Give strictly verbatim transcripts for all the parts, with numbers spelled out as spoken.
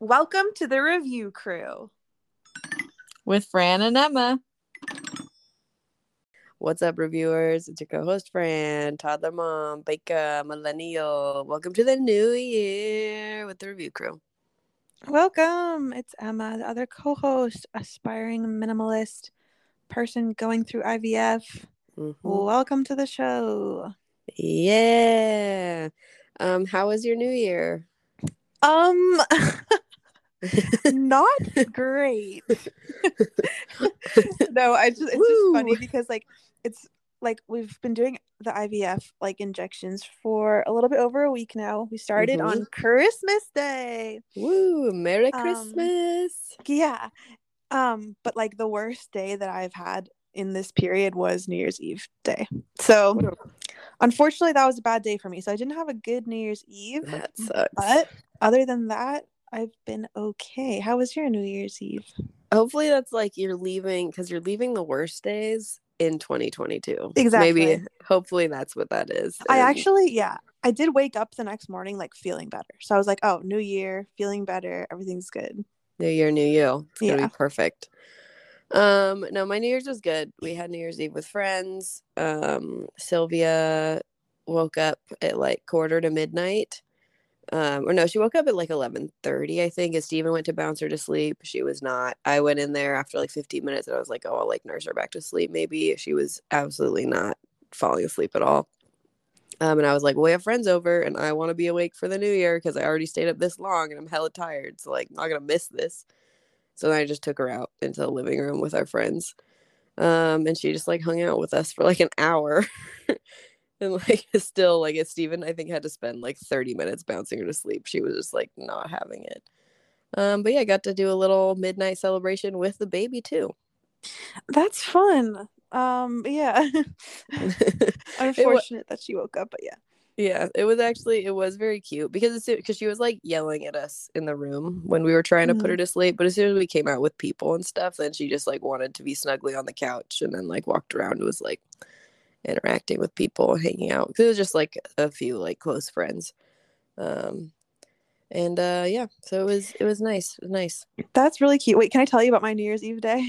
Welcome to the Review Crew with Fran and Emma. What's up, reviewers? It's your co-host Fran, toddler mom, baker, millennial. Welcome to the new year with the Review Crew. Welcome. It's Emma, the other co-host, aspiring minimalist person going through I V F. Mm-hmm. Welcome to the show. Yeah. Um, how was your new year? Um, not great. No, I just, it's Woo. just funny because like, it's like, we've been doing the I V F like injections for a little bit over a week now. We started mm-hmm. on Christmas Day. Woo. Merry um, Christmas. Yeah. Um, but like the worst day that I've had in this period was New Year's Eve day. So unfortunately that was a bad day for me. So I didn't have a good New Year's Eve. That sucks. But other than that, I've been okay. How was your New Year's Eve? Hopefully that's like you're leaving, because you're leaving the worst days in twenty twenty-two. Exactly. Maybe hopefully that's what that is. And I actually, yeah, I did wake up the next morning like feeling better. So I was like, oh, new year, feeling better. Everything's good. New year, new you. It's gonna yeah. be perfect. Um, no, my New Year's was good. We had New Year's Eve with friends. Um, Sylvia woke up at like quarter to midnight. Um, or no, she woke up at like eleven thirty, I think, and Steven went to bounce her to sleep. She was not. I went in there after like fifteen minutes and I was like, oh, I'll like nurse her back to sleep. Maybe. She was absolutely not falling asleep at all. Um, and I was like, well, we have friends over and I want to be awake for the new year because I already stayed up this long and I'm hella tired. So like, I'm not going to miss this. So then I just took her out into the living room with our friends. Um, and she just like hung out with us for like an hour. And like still like Steven, I think, had to spend like thirty minutes bouncing her to sleep. She was just like not having it. Um, but yeah, I got to do a little midnight celebration with the baby too. That's fun. Um, yeah. Unfortunate was- that she woke up, but yeah. Yeah, it was actually, it was very cute because it's because she was like yelling at us in the room when we were trying to mm-hmm. put her to sleep. But as soon as we came out with people and stuff, then she just like wanted to be snuggly on the couch and then like walked around and was like interacting with people, hanging out. Cause it was just like a few like close friends. Um, and uh, yeah, so it was, it was nice. It was nice. That's really cute. Wait, can I tell you about my New Year's Eve day?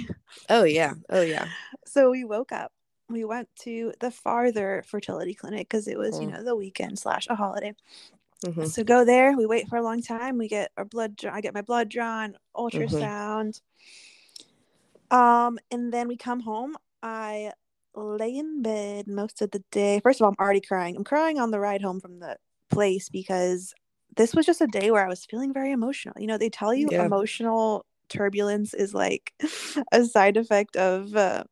Oh, yeah. Oh, yeah. So we woke up. We went to the farther fertility clinic because it was, you know, the weekend slash a holiday. Mm-hmm. So go there. We wait for a long time. We get our blood drawn. I get my blood drawn, ultrasound. Mm-hmm. Um, and then we come home. I lay in bed most of the day. First of all, I'm already crying. I'm crying on the ride home from the place because this was just a day where I was feeling very emotional. You know, they tell you yeah. emotional turbulence is like a side effect of uh,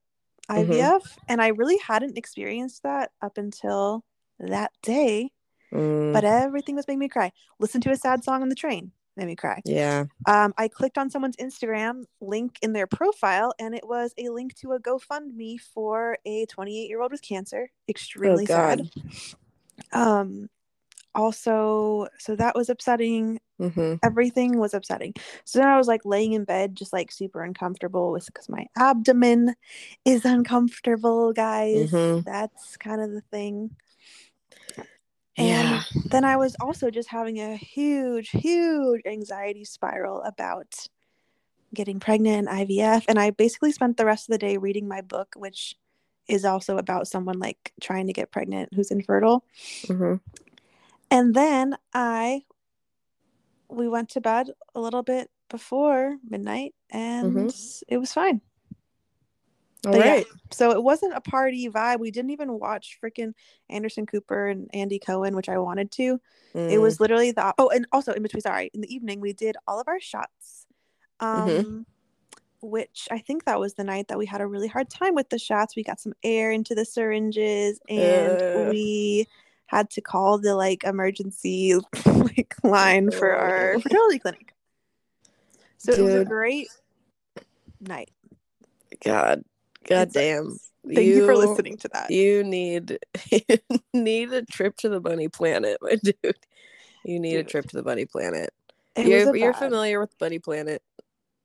I V F, mm-hmm. and I really hadn't experienced that up until that day, mm. but everything was making me cry. Listen to a sad song on the train, made me cry. Yeah. Um, I clicked on someone's Instagram link in their profile, and it was a link to a GoFundMe for a twenty-eight-year-old with cancer. Extremely oh, sad. Um, also, so that was upsetting. Mm-hmm. Everything was upsetting. So then I was like laying in bed, just like super uncomfortable with because my abdomen is uncomfortable, guys. Mm-hmm. That's kind of the thing. And yeah. then I was also just having a huge, huge anxiety spiral about getting pregnant, I V F. And I basically spent the rest of the day reading my book, which is also about someone like trying to get pregnant who's infertile. Mm-hmm. And then I we went to bed a little bit before midnight and mm-hmm. it was fine. All but right. Yeah, so it wasn't a party vibe. We didn't even watch freaking Anderson Cooper and Andy Cohen, which I wanted to. Mm. It was literally the, oh, and also in between, sorry, in the evening, we did all of our shots, um, mm-hmm. which I think that was the night that we had a really hard time with the shots. We got some air into the syringes and uh. we had to call the like emergency like line for our fertility clinic. So Dude. It was a great night. God, God damn! Thank you, you for listening to that. You need you need a trip to the Bunny Planet, my dude. You need dude. a trip to the Bunny Planet. It you're you're bad. familiar with Bunny Planet?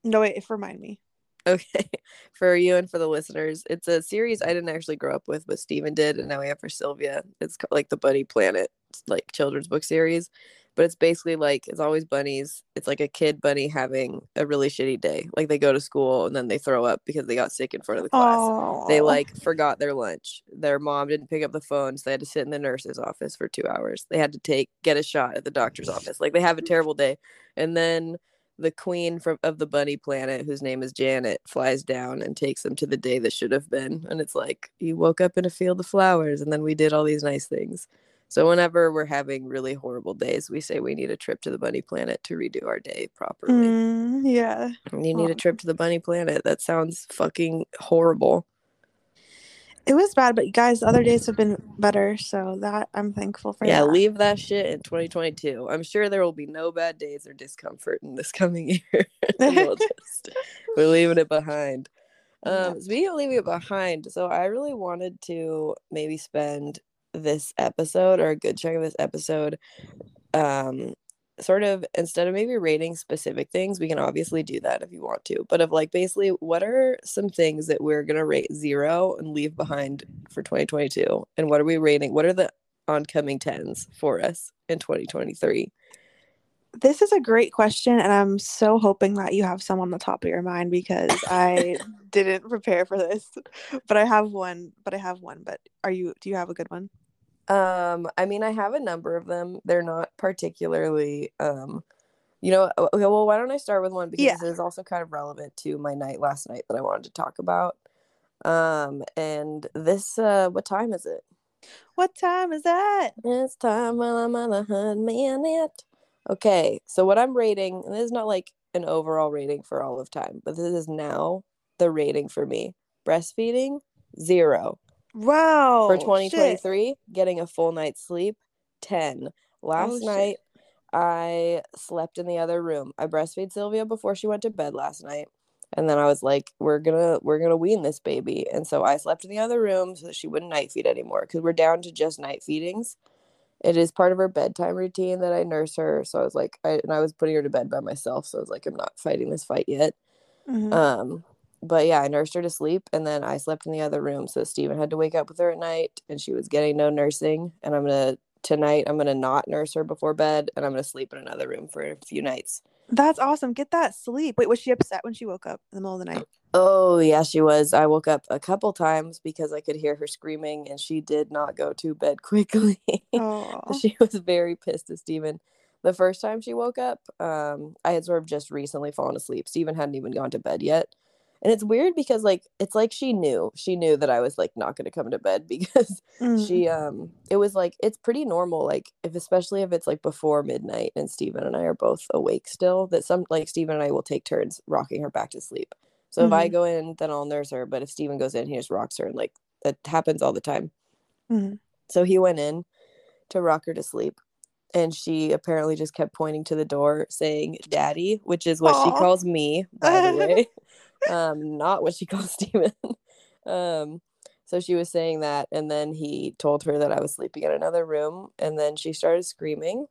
No, wait, remind me. Okay, for you and for the listeners, it's a series I didn't actually grow up with, but Steven did, and now we have for Sylvia. It's called, like the Bunny Planet, like children's book series. But it's basically like, it's always bunnies. It's like a kid bunny having a really shitty day. Like they go to school and then they throw up because they got sick in front of the class. Aww. They like forgot their lunch. Their mom didn't pick up the phone, so they had to sit in the nurse's office for two hours. They had to take get a shot at the doctor's office. Like they have a terrible day. And then the queen from of the bunny planet, whose name is Janet, flies down and takes them to the day that should have been. And it's like, you woke up in a field of flowers and then we did all these nice things. So whenever we're having really horrible days, we say we need a trip to the bunny planet to redo our day properly. Mm, yeah. And you need oh. a trip to the bunny planet. That sounds fucking horrible. It was bad, but you guys, other days have been better. So that I'm thankful for. Yeah, that. Leave that shit in twenty twenty-two. I'm sure there will be no bad days or discomfort in this coming year. We'll just, we're leaving it behind. Um, speaking of leaving it behind, so I really wanted to maybe spend this episode or a good chunk of this episode um sort of, instead of maybe rating specific things, we can obviously do that if you want to, but of like basically what are some things that we're gonna rate zero and leave behind for twenty twenty-two, and what are we rating, what are the oncoming tens for us in twenty twenty-three? This is a great question, and I'm so hoping that you have some on the top of your mind because I didn't prepare for this, but I have one but I have one but are you do you have a good one? Um, I mean, I have a number of them. They're not particularly, um, you know, okay, well, why don't I start with one? Because yeah. It's also kind of relevant to my night last night that I wanted to talk about. Um, and this, uh, what time is it? What time is that? It's time while I'm on the hunt, man, it. Okay, so what I'm rating, and this is not like an overall rating for all of time, but this is now the rating for me. Breastfeeding, zero. Wow. For twenty twenty-three, shit. Getting a full night's sleep, ten. Last oh, night, shit. I slept in the other room. I breastfed Sylvia before she went to bed last night. And then I was like, we're gonna we're gonna wean this baby. And so I slept in the other room so that she wouldn't night feed anymore, because we're down to just night feedings. It is part of her bedtime routine that I nurse her. So I was like, I, and I was putting her to bed by myself. So I was like, I'm not fighting this fight yet. Mm-hmm. Um, but yeah, I nursed her to sleep, and then I slept in the other room. So Steven had to wake up with her at night, and she was getting no nursing. And I'm going to, tonight, I'm going to not nurse her before bed, and I'm going to sleep in another room for a few nights. That's awesome. Get that sleep. Wait, was she upset when she woke up in the middle of the night? Oh, yeah, she was. I woke up a couple times because I could hear her screaming, and she did not go to bed quickly. She was very pissed at Steven. The first time she woke up, um, I had sort of just recently fallen asleep. Steven hadn't even gone to bed yet. And it's weird because, like, it's like she knew. She knew that I was, like, not going to come to bed because mm. she, um, it was, like, it's pretty normal, like, if especially if it's, like, before midnight and Steven and I are both awake still, that some, like, Steven and I will take turns rocking her back to sleep. So mm-hmm. if I go in, then I'll nurse her. But if Steven goes in, he just rocks her. And, like, it happens all the time. Mm-hmm. So he went in to rock her to sleep. And she apparently just kept pointing to the door saying, Daddy, which is what Aww. She calls me, by the way. Um, not what she called Steven. Um, so she was saying that, and then he told her that I was sleeping in another room, and then she started screaming.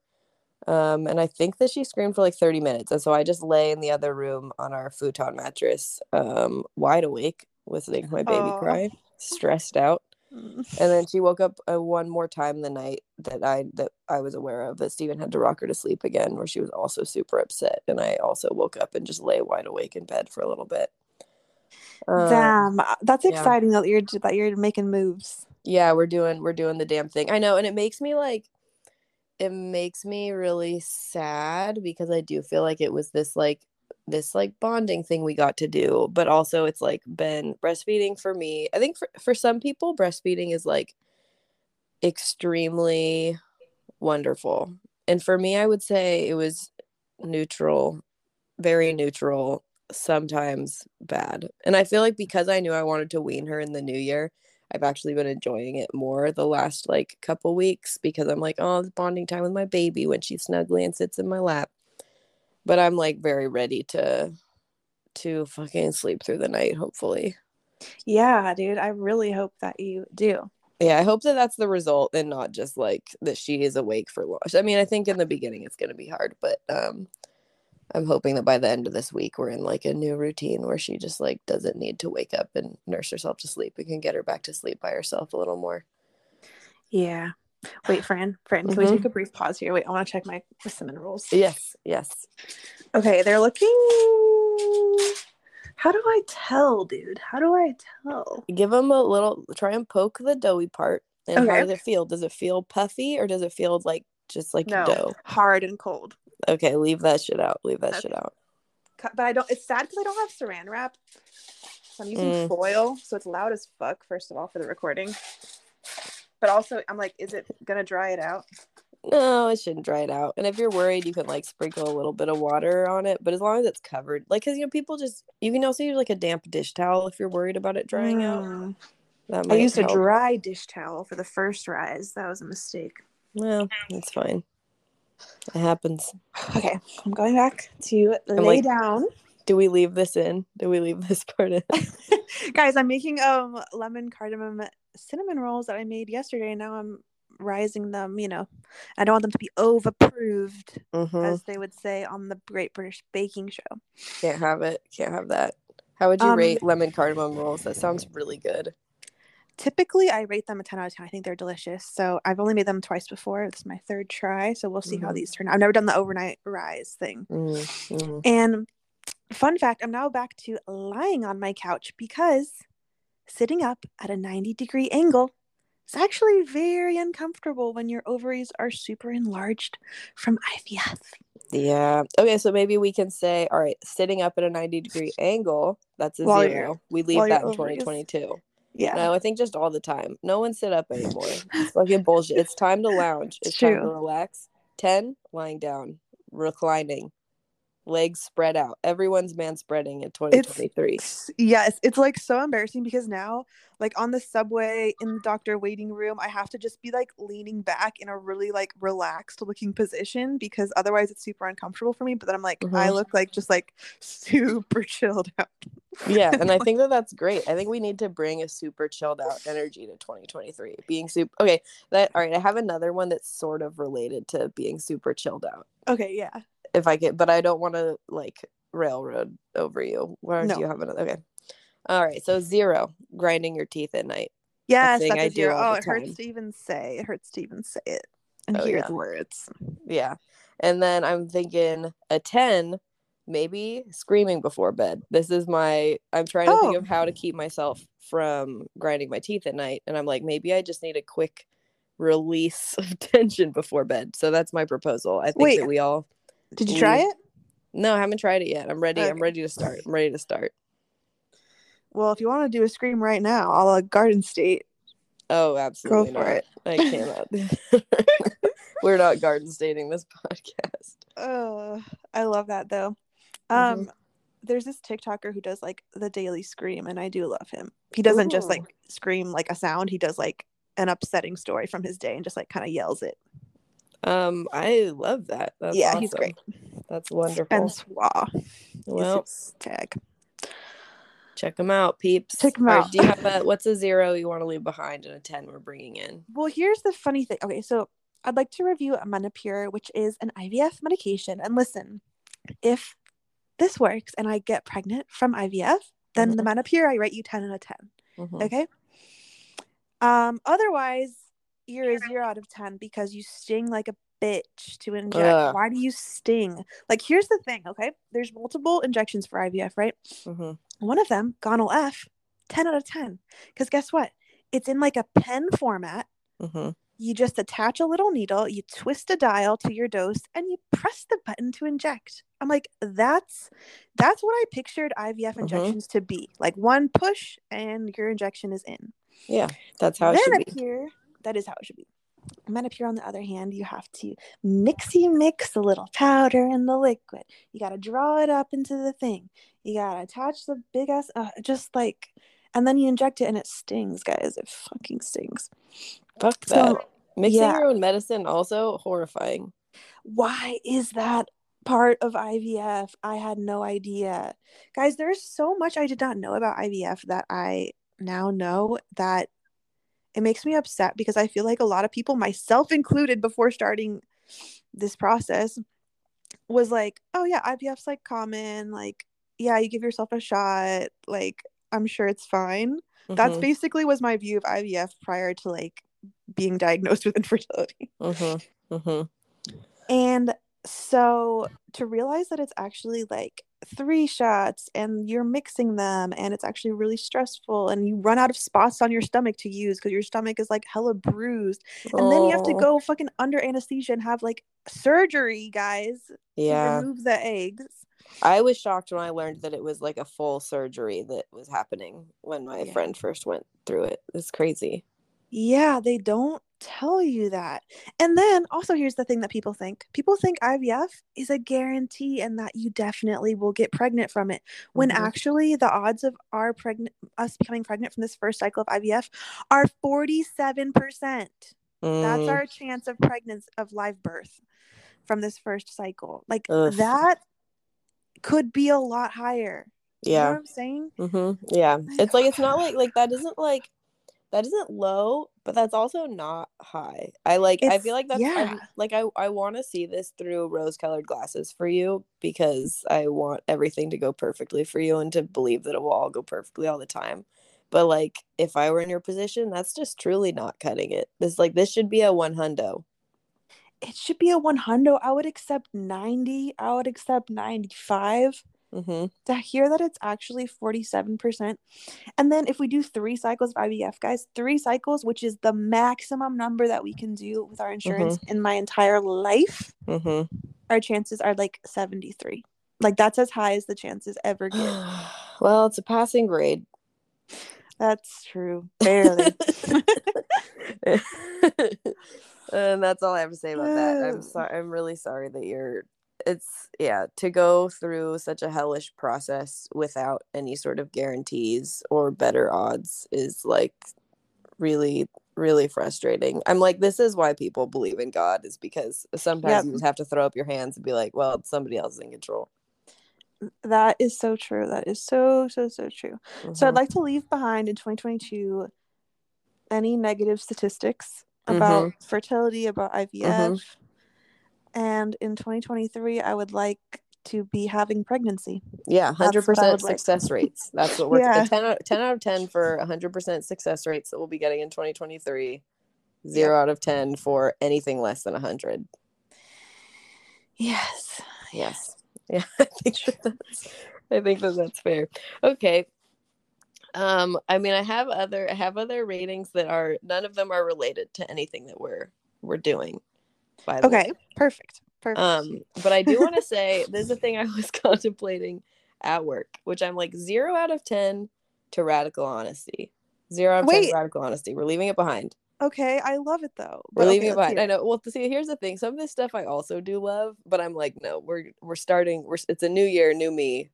Um, and I think that she screamed for like thirty minutes. And so I just lay in the other room on our futon mattress, um, wide awake, listening to my baby Aww. Cry, stressed out. And then she woke up uh, one more time the night that I that I was aware of that Steven had to rock her to sleep again, where she was also super upset, and I also woke up and just lay wide awake in bed for a little bit. Um, damn, that's exciting yeah. that you're that you're making moves. Yeah, we're doing we're doing the damn thing. I know, and it makes me like it makes me really sad because I do feel like it was this like this like bonding thing we got to do, but also it's like been breastfeeding for me. I think for, for some people breastfeeding is like extremely wonderful, and for me I would say it was neutral, very neutral, sometimes bad. And I feel like because I knew I wanted to wean her in the new year, I've actually been enjoying it more the last like couple weeks because I'm like, oh, it's bonding time with my baby when she's snuggly and sits in my lap. But I'm, like, very ready to to fucking sleep through the night, hopefully. Yeah, dude. I really hope that you do. Yeah, I hope that that's the result and not just, like, that she is awake for long. I mean, I think in the beginning it's going to be hard. But um, I'm hoping that by the end of this week we're in, like, a new routine where she just, like, doesn't need to wake up and nurse herself to sleep. We can get her back to sleep by herself a little more. Yeah. Wait, Fran, Fran, can mm-hmm. we take a brief pause here? Wait, I want to check my cinnamon rolls. Yes, yes. Okay, they're looking... How do I tell, dude? How do I tell? Give them a little... Try and poke the doughy part. And okay. How does it feel? Does it feel puffy or does it feel like just like no, dough? Hard and cold. Okay, leave that shit out. Leave that okay. shit out. But I don't... It's sad because I don't have saran wrap. So I'm using mm. foil. So it's loud as fuck, first of all, for the recording. But also, I'm like, is it going to dry it out? No, it shouldn't dry it out. And if you're worried, you can, like, sprinkle a little bit of water on it. But as long as it's covered. Like, because, you know, people just, you can also use, like, a damp dish towel if you're worried about it drying mm. out. That might I used help. a dry dish towel for the first rise. That was a mistake. Well, that's fine. It happens. Okay. I'm going back to I'm lay like, down. Do we leave this in? Do we leave this part in? Guys, I'm making um lemon cardamom cinnamon rolls that I made yesterday, and now I'm rising them. You know, I don't want them to be overproofed, mm-hmm. as they would say on the Great British Baking Show. Can't have it. Can't have that. How would you um, rate lemon cardamom rolls? That sounds really good. Typically, I rate them a ten out of ten. I think they're delicious. So I've only made them twice before. This is my third try, so we'll see mm-hmm. how these turn out. I've never done the overnight rise thing. Mm-hmm. And fun fact, I'm now back to lying on my couch because sitting up at a ninety degree angle is actually very uncomfortable when your ovaries are super enlarged from I V F. Yeah. Okay, so maybe we can say, all right, sitting up at a ninety degree angle, that's a while zero. We leave that in twenty twenty-two. Yeah. No, I think just all the time. No one sit up anymore. It's fucking bullshit. It's time to lounge. It's, it's time to relax. ten, lying down, reclining. Legs spread out. Everyone's man spreading in twenty twenty-three. It's, yes, it's like so embarrassing because now, like on the subway in the doctor waiting room, I have to just be like leaning back in a really like relaxed looking position because otherwise it's super uncomfortable for me. But then I'm like, mm-hmm. I look like just like super chilled out. Yeah, and I think that that's great. I think we need to bring a super chilled out energy to twenty twenty-three. Being super okay. That all right. I have another one that's sort of related to being super chilled out. Okay. Yeah. If I get, but I don't want to like railroad over you. Why don't you have another? Okay. All right. So zero, grinding your teeth at night. Yes, that's a zero. Oh, it hurts to even say. It hurts to even say it and oh, hear yeah. the words. Yeah. And then I'm thinking a ten, maybe screaming before bed. This is my, I'm trying to oh. think of how to keep myself from grinding my teeth at night. And I'm like, maybe I just need a quick release of tension before bed. So that's my proposal. I think Wait. that we all. Did you try it? No, I haven't tried it yet. I'm ready. Okay. I'm ready to start. I'm ready to start. Well, if you want to do a scream right now, a la Garden State. Oh, absolutely. Go for not. it. I cannot. We're not Garden Stating this podcast. Oh, I love that though. Um, mm-hmm. There's this TikToker who does like the daily scream, and I do love him. He doesn't Ooh. just like scream like a sound. He does like an upsetting story from his day and just like kind of yells it. Um, I love that. That's yeah, awesome. He's great. That's wonderful. Spensois. Well, tag. Check him out, peeps. Check him out. Right, do you have a, what's a zero you want to leave behind and a ten we're bringing in? Well, here's the funny thing. Okay, so I'd like to review Menopur, which is an I V F medication. And listen, if this works and I get pregnant from I V F, then mm-hmm. the Menopur, I rate you ten out of ten. Mm-hmm. Okay? Um, otherwise... You're a zero out of ten because you sting like a bitch to inject. Ugh. Why do you sting? Like, here's the thing, okay? There's multiple injections for I V F, right? Mm-hmm. One of them, Gonal-F, ten out of ten. Because guess what? It's in like a pen format. Mm-hmm. You just attach a little needle, you twist a dial to your dose, and you press the button to inject. I'm like, that's that's what I pictured I V F injections mm-hmm. to be. Like one push and your injection is in. Yeah, that's how it should be. Then up here. That is how it should be. Menopur, on the other hand, you have to mixy mix a little powder in the liquid. You got to draw it up into the thing. You got to attach the big ass, uh, just like, and then you inject it and it stings, guys. It fucking stings. Fuck that. So, Mixing yeah. your own medicine, also horrifying. Why is that part of I V F? I had no idea. Guys, there's so much I did not know about I V F that I now know that it makes me upset because I feel like a lot of people, myself included, before starting this process was like, oh yeah, I V F's like common. Like, yeah, you give yourself a shot. Like, I'm sure it's fine. Mm-hmm. That's basically was my view of I V F prior to like being diagnosed with infertility. Mm-hmm. Mm-hmm. And so to realize that it's actually like three shots and you're mixing them and it's actually really stressful and you run out of spots on your stomach to use because your stomach is like hella bruised. Oh. And then you have to go fucking under anesthesia and have like surgery, guys. Yeah. To remove the eggs. I was shocked when I learned that it was like a full surgery that was happening when my yeah. friend first went through it. It's crazy. Yeah, they don't tell you that. And then also here's the thing that people think. People think I V F is a guarantee and that you definitely will get pregnant from it. When mm-hmm. actually the odds of our pregnant us becoming pregnant from this first cycle of I V F are forty-seven percent. Mm. That's our chance of pregnancy of live birth from this first cycle. Like Ugh. that could be a lot higher. You yeah. know what I'm saying? Mm-hmm. Yeah. It's like, it's not like, like that isn't like, that isn't low, but that's also not high. I like, it's, I feel like that's yeah. I, like, I, I want to see this through rose colored glasses for you because I want everything to go perfectly for you and to believe that it will all go perfectly all the time. But like, if I were in your position, that's just truly not cutting it. This like, this should be a one hundo. It should be a one hundred. I would accept ninety. I would accept ninety-five. Mm-hmm. To hear that it's actually forty-seven percent. And then if we do three cycles of I V F, guys, three cycles, which is the maximum number that we can do with our insurance mm-hmm. in my entire life, mm-hmm. our chances are like seventy-three. Like that's as high as the chances ever get. Well, it's a passing grade. That's true. Barely. And that's all I have to say about that. I'm sorry. I'm really sorry that you're. It's yeah. To go through such a hellish process without any sort of guarantees or better odds is like really, really frustrating. I'm like, this is why people believe in God, is because sometimes yep. you just have to throw up your hands and be like, well, it's somebody else in control. That is so true. That is so so so true. Mm-hmm. So I'd like to leave behind in twenty twenty-two any negative statistics about mm-hmm. fertility, about I V F. Mm-hmm. And in twenty twenty-three, I would like to be having pregnancy. Yeah, one hundred percent success like. rates. That's what we're yeah. ten out of ten for one hundred percent success rates that we'll be getting in twenty twenty-three. Zero yeah. out of ten for anything less than one hundred. Yes. Yes. Yeah, I think that that's, I think that that's fair. Okay. Um, I mean, I have other, I have other ratings that are, none of them are related to anything that we're, we're doing, by the way. Okay, perfect. Perfect. Um, but I do want to say, there's a thing I was contemplating at work, which I'm like zero out of ten to radical honesty. Zero out of Wait. ten to radical honesty. We're leaving it behind. Okay, I love it though. We're leaving okay, it behind. I know. Well, see, here's the thing. Some of this stuff I also do love, but I'm like, no, we're, we're starting, we're, it's a new year, new me.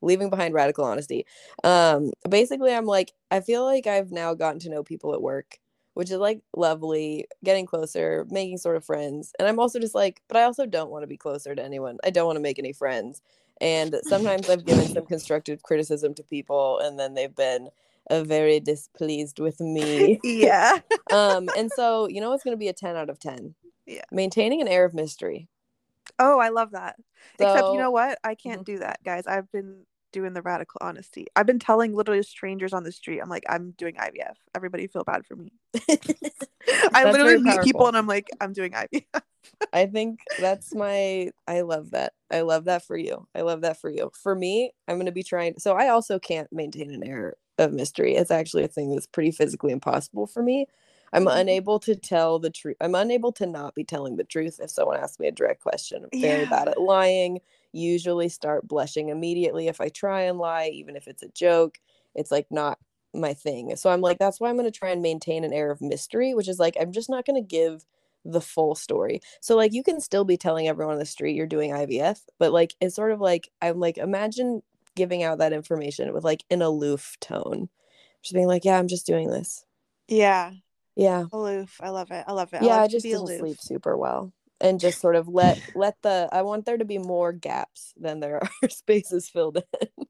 Leaving behind radical honesty. Um, basically, I'm like, I feel like I've now gotten to know people at work, which is like lovely, getting closer, making sort of friends. And I'm also just like, but I also don't want to be closer to anyone. I don't want to make any friends. And sometimes I've given some constructive criticism to people, and then they've been uh, very displeased with me. Yeah. um, and so, you know, it's going to be a ten out of ten. Yeah. Maintaining an air of mystery. Oh, I love that. So, except, you know what? I can't mm-hmm. do that, guys. I've been doing the radical honesty. I've been telling literally strangers on the street, I'm like, I'm doing I V F. Everybody feel bad for me. I literally meet people and I'm like, I'm doing I V F. I think that's my, I love that. I love that for you. I love that for you. For me, I'm going to be trying. So I also can't maintain an air of mystery. It's actually a thing that's pretty physically impossible for me. I'm unable to tell the truth. I'm unable to not be telling the truth if someone asks me a direct question. I'm very yeah. bad at lying. Usually start blushing immediately if I try and lie, even if it's a joke. It's like not my thing. So I'm like, that's why I'm going to try and maintain an air of mystery, which is like, I'm just not going to give the full story. So like, you can still be telling everyone on the street you're doing I V F, but like, it's sort of like, I'm like, imagine giving out that information with like an aloof tone. Just being like, yeah, I'm just doing this. Yeah. Yeah. Aloof. I love it. I love it. Yeah, I, I just didn't sleep super well. And just sort of let let the I want there to be more gaps than there are spaces filled in.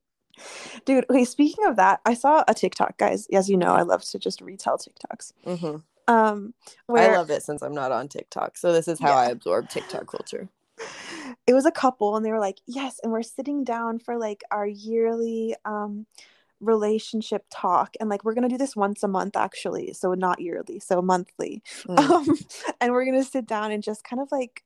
Dude, okay, speaking of that, I saw a TikTok, guys. As you know, I love to just retell TikToks. Mm-hmm. Um where, I love it since I'm not on TikTok. So this is how yeah. I absorb TikTok culture. It was a couple and they were like, yes, and we're sitting down for like our yearly um relationship talk, and like we're gonna do this once a month actually, so not yearly, so monthly. Mm. Um, and we're gonna sit down and just kind of like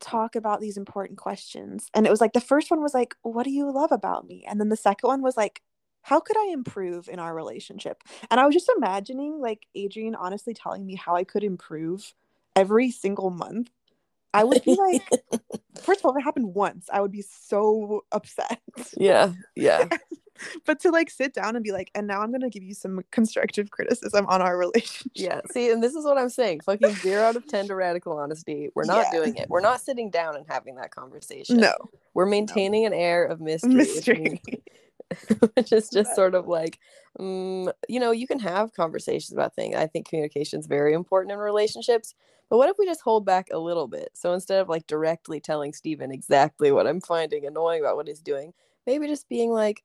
talk about these important questions. And it was like the first one was like, what do you love about me? And then the second one was like, how could I improve in our relationship? And I was just imagining like Adrienne honestly telling me how I could improve every single month. I would be like, first of all, if it happened once, I would be so upset. Yeah, yeah. But to like sit down and be like, and now I'm going to give you some constructive criticism on our relationship. Yeah, see, and this is what I'm saying. Fucking zero out of ten to radical honesty. We're not yeah. doing it. We're not sitting down and having that conversation. No. We're maintaining no. an air of mystery. Mystery. Which is just sort of like, um, you know, you can have conversations about things. I think communication is very important in relationships. But what if we just hold back a little bit? So instead of like directly telling Steven exactly what I'm finding annoying about what he's doing, maybe just being like,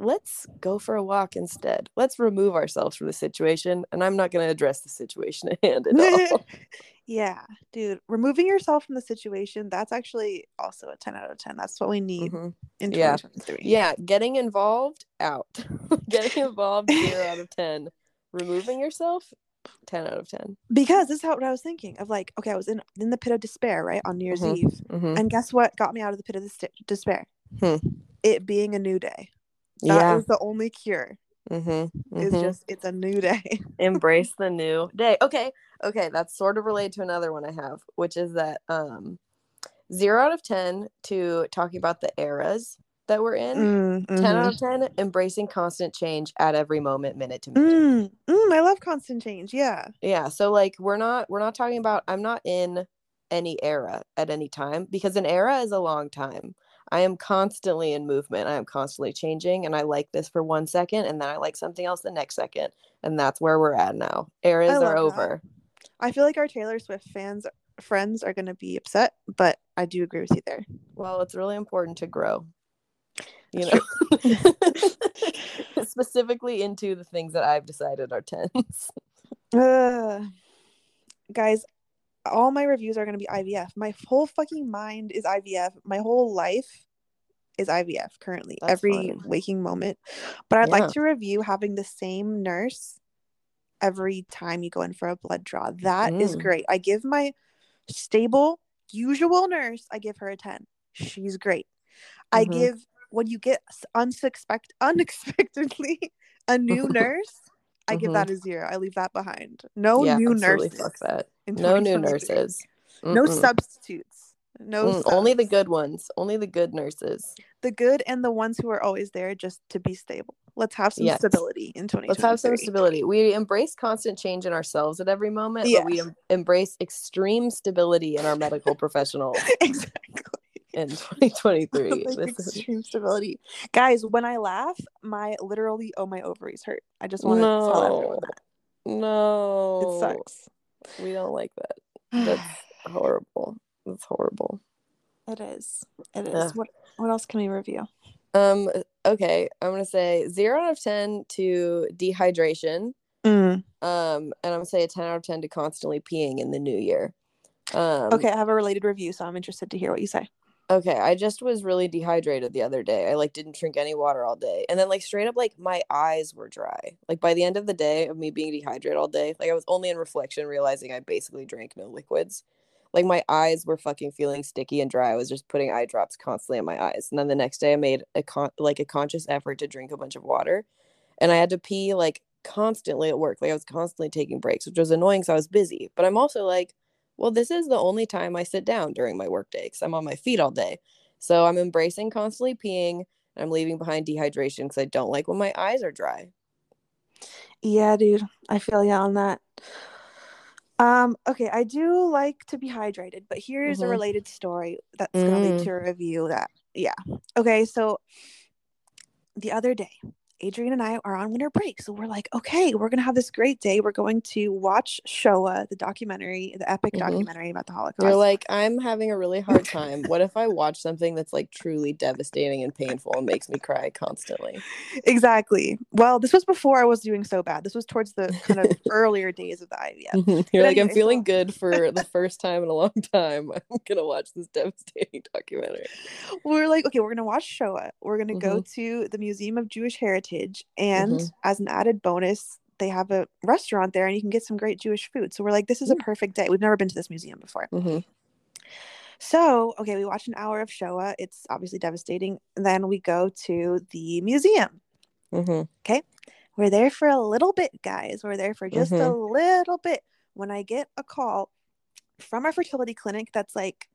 let's go for a walk instead. Let's remove ourselves from the situation. And I'm not going to address the situation at hand at all. Yeah, dude. Removing yourself from the situation, that's actually also a ten out of ten. That's what we need mm-hmm. in twenty twenty-three. Yeah. yeah, getting involved, out. Getting involved, zero out of ten. Removing yourself, ten out of ten. Because this is how, what I was thinking of, like, okay, I was in, in the pit of despair, right, on New Year's mm-hmm. Eve. Mm-hmm. And guess what got me out of the pit of the st- despair? Hmm. It being a new day. That yeah. is the only cure. Mm-hmm. Mm-hmm. It's just, it's a new day. Embrace the new day. Okay. Okay. That's sort of related to another one I have, which is that um, zero out of ten to talking about the eras that we're in. Mm-hmm. ten out of ten, embracing constant change at every moment, minute to minute. Mm. Mm, I love constant change. Yeah. Yeah. So like, we're not, we're not talking about, I'm not in any era at any time, because an era is a long time. I am constantly in movement. I am constantly changing. And I like this for one second. And then I like something else the next second. And that's where we're at now. Eras are over. That. I feel like our Taylor Swift fans, friends are going to be upset. But I do agree with you there. Well, it's really important to grow. You know, specifically into the things that I've decided are tens. Uh, guys. All my reviews are going to be I V F. My whole fucking mind is I V F. My whole life is I V F currently. That's every fun. Waking moment. But I'd yeah. like to review having the same nurse every time you go in for a blood draw. That mm. is great. I give my stable, usual nurse, I give her a ten. She's great. Mm-hmm. I give, when you get unsuspect- unexpectedly a new nurse, I give mm-hmm. that a zero. I leave that behind. No yeah, new nurses. Fuck that. No new nurses. Mm-mm. No substitutes. No. Mm, subs. Only the good ones. Only the good nurses. The good and the ones who are always there just to be stable. Let's have some yes. stability in twenty twenty-three. Let's have some stability. We embrace constant change in ourselves at every moment, yeah. but we em- embrace extreme stability in our medical professionals. Exactly. In twenty twenty-three. Like this extreme is... stability. Guys, when I laugh, my literally, oh, my ovaries hurt. I just want no. to tell everyone that. No. It sucks. We don't like that. That's horrible. That's horrible. It is. It is. Uh, what What else can we review? Um. Okay, I'm going to say zero out of ten to dehydration. Mm. Um. And I'm going to say a ten out of ten to constantly peeing in the new year. Um, okay, I have a related review, so I'm interested to hear what you say. Okay, I just was really dehydrated the other day. I, like, didn't drink any water all day. And then, like, straight up, like, my eyes were dry. Like, by the end of the day of me being dehydrated all day, like, I was only in reflection realizing I basically drank no liquids. Like, my eyes were fucking feeling sticky and dry. I was just putting eye drops constantly on my eyes. And then the next day I made, a con- like, a conscious effort to drink a bunch of water. And I had to pee, like, constantly at work. Like, I was constantly taking breaks, which was annoying because I was busy. But I'm also, like... well, this is the only time I sit down during my workday because I'm on my feet all day. So I'm embracing constantly peeing. And I'm leaving behind dehydration because I don't like when my eyes are dry. Yeah, dude. I feel you on that. Um, okay, I do like to be hydrated, but here's mm-hmm. a related story that's mm. going to lead to a review that, yeah. Okay, so the other day, Adrienne and I are on winter break. So we're like, okay, we're going to have this great day. We're going to watch Shoah, the documentary, the epic mm-hmm. documentary about the Holocaust. You're like, I'm having a really hard time. What if I watch something that's like truly devastating and painful and makes me cry constantly? Exactly. Well, this was before I was doing so bad. This was towards the kind of earlier days of the I V F. You're but like, anyway, I'm feeling so... good for the first time in a long time. I'm going to watch this devastating documentary. We're like, okay, we're going to watch Shoah. We're going to mm-hmm. go to the Museum of Jewish Heritage Heritage. And mm-hmm. as an added bonus, they have a restaurant there and you can get some great Jewish food. So we're like, this is mm-hmm. a perfect day. We've never been to this museum before. Mm-hmm. So, okay, we watch an hour of Shoah. It's obviously devastating. And then we go to the museum. Mm-hmm. Okay. We're there for a little bit, guys. We're there for just mm-hmm. a little bit. When I get a call from our fertility clinic that's like,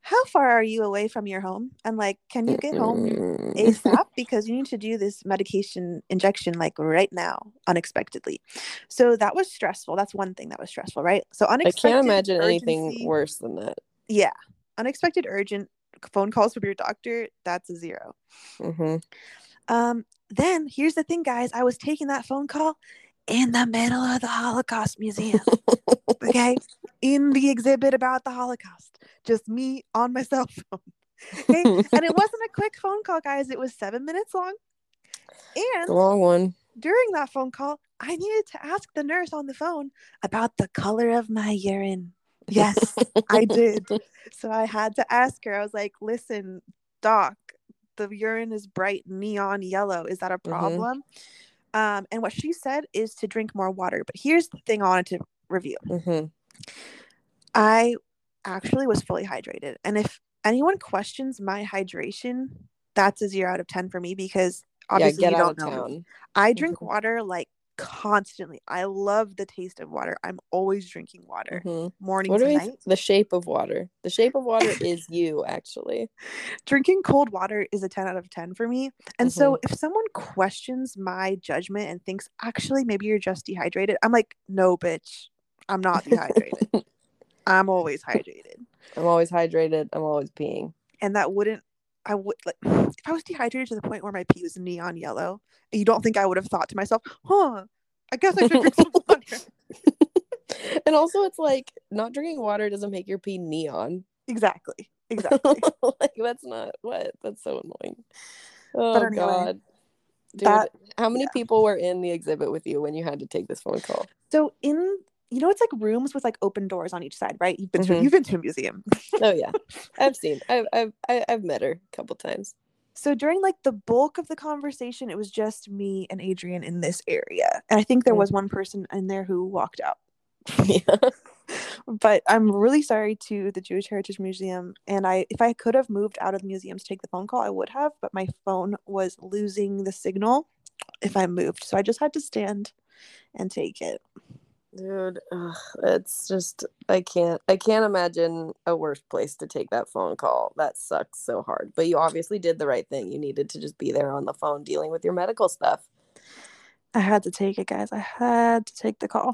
how far are you away from your home? I'm like, can you get home ASAP? Because you need to do this medication injection like right now, unexpectedly. So that was stressful. That's one thing that was stressful, right? So unexpected. I can't imagine urgency, anything worse than that. Yeah. Unexpected, urgent phone calls from your doctor. That's a zero. Mm-hmm. Um, then here's the thing, guys. I was taking that phone call in the middle of the Holocaust Museum. Okay. In the exhibit about the Holocaust. Just me on my cell phone. Okay. And it wasn't a quick phone call, guys. It was seven minutes long. And long one. During that phone call, I needed to ask the nurse on the phone about the color of my urine. Yes, I did. So I had to ask her. I was like, listen, doc, the urine is bright neon yellow. Is that a problem? Mm-hmm. Um, and what she said is to drink more water. But here's the thing I wanted to review. Mm-hmm. I actually was fully hydrated. And if anyone questions my hydration, that's a zero out of ten for me because obviously yeah, you don't know me. I drink mm-hmm. water like constantly. I love the taste of water. I'm always drinking water. Mm-hmm. Morning what to night. Th- the shape of water. The shape of water is you, actually. Drinking cold water is a ten out of ten for me. And mm-hmm. so if someone questions my judgment and thinks, actually, maybe you're just dehydrated, I'm like, no, bitch. I'm not dehydrated. I'm always hydrated. I'm always hydrated. I'm always peeing. And that wouldn't, I would, like, if I was dehydrated to the point where my pee was neon yellow, you don't think I would have thought to myself, huh, I guess I should drink some water. And also, it's like, not drinking water doesn't make your pee neon. Exactly. Exactly. Like, that's not what? That's so annoying. Oh, anyway, God. Dude, that, how many yeah. people were in the exhibit with you when you had to take this phone call? So, in You know, it's like rooms with like open doors on each side, right? You've been mm-hmm. to, you've been to a museum. Oh yeah, I've seen. I've I've I've met her a couple times. So during like the bulk of the conversation, it was just me and Adrienne in this area, and I think there was one person in there who walked out. Yeah. But I'm really sorry to the Jewish Heritage Museum, and I if I could have moved out of the museum to take the phone call, I would have. But my phone was losing the signal if I moved, so I just had to stand and take it. Dude, ugh, it's just I can't I can't imagine a worse place to take that phone call. That sucks so hard. But you obviously did the right thing. You needed to just be there on the phone dealing with your medical stuff. I had to take it, guys. I had to take the call.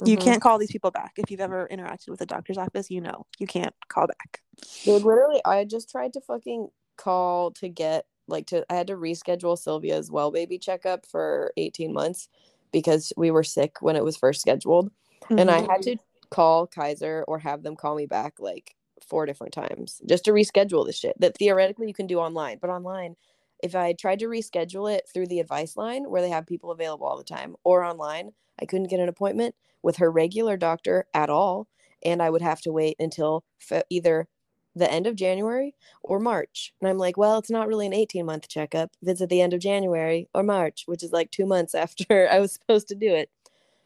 Mm-hmm. You can't call these people back. If you've ever interacted with a doctor's office, you know you can't call back. Dude, literally, I just tried to fucking call to get like to I had to reschedule Sylvia's well baby checkup for eighteen months. Because we were sick when it was first scheduled. Mm-hmm. And I had to call Kaiser or have them call me back like four different times just to reschedule this shit that theoretically you can do online. But online, if I tried to reschedule it through the advice line where they have people available all the time or online, I couldn't get an appointment with her regular doctor at all. And I would have to wait until fe- either the end of January or March. And I'm like, well, it's not really an eighteen month checkup. It's at the end of January or March, which is like two months after I was supposed to do it.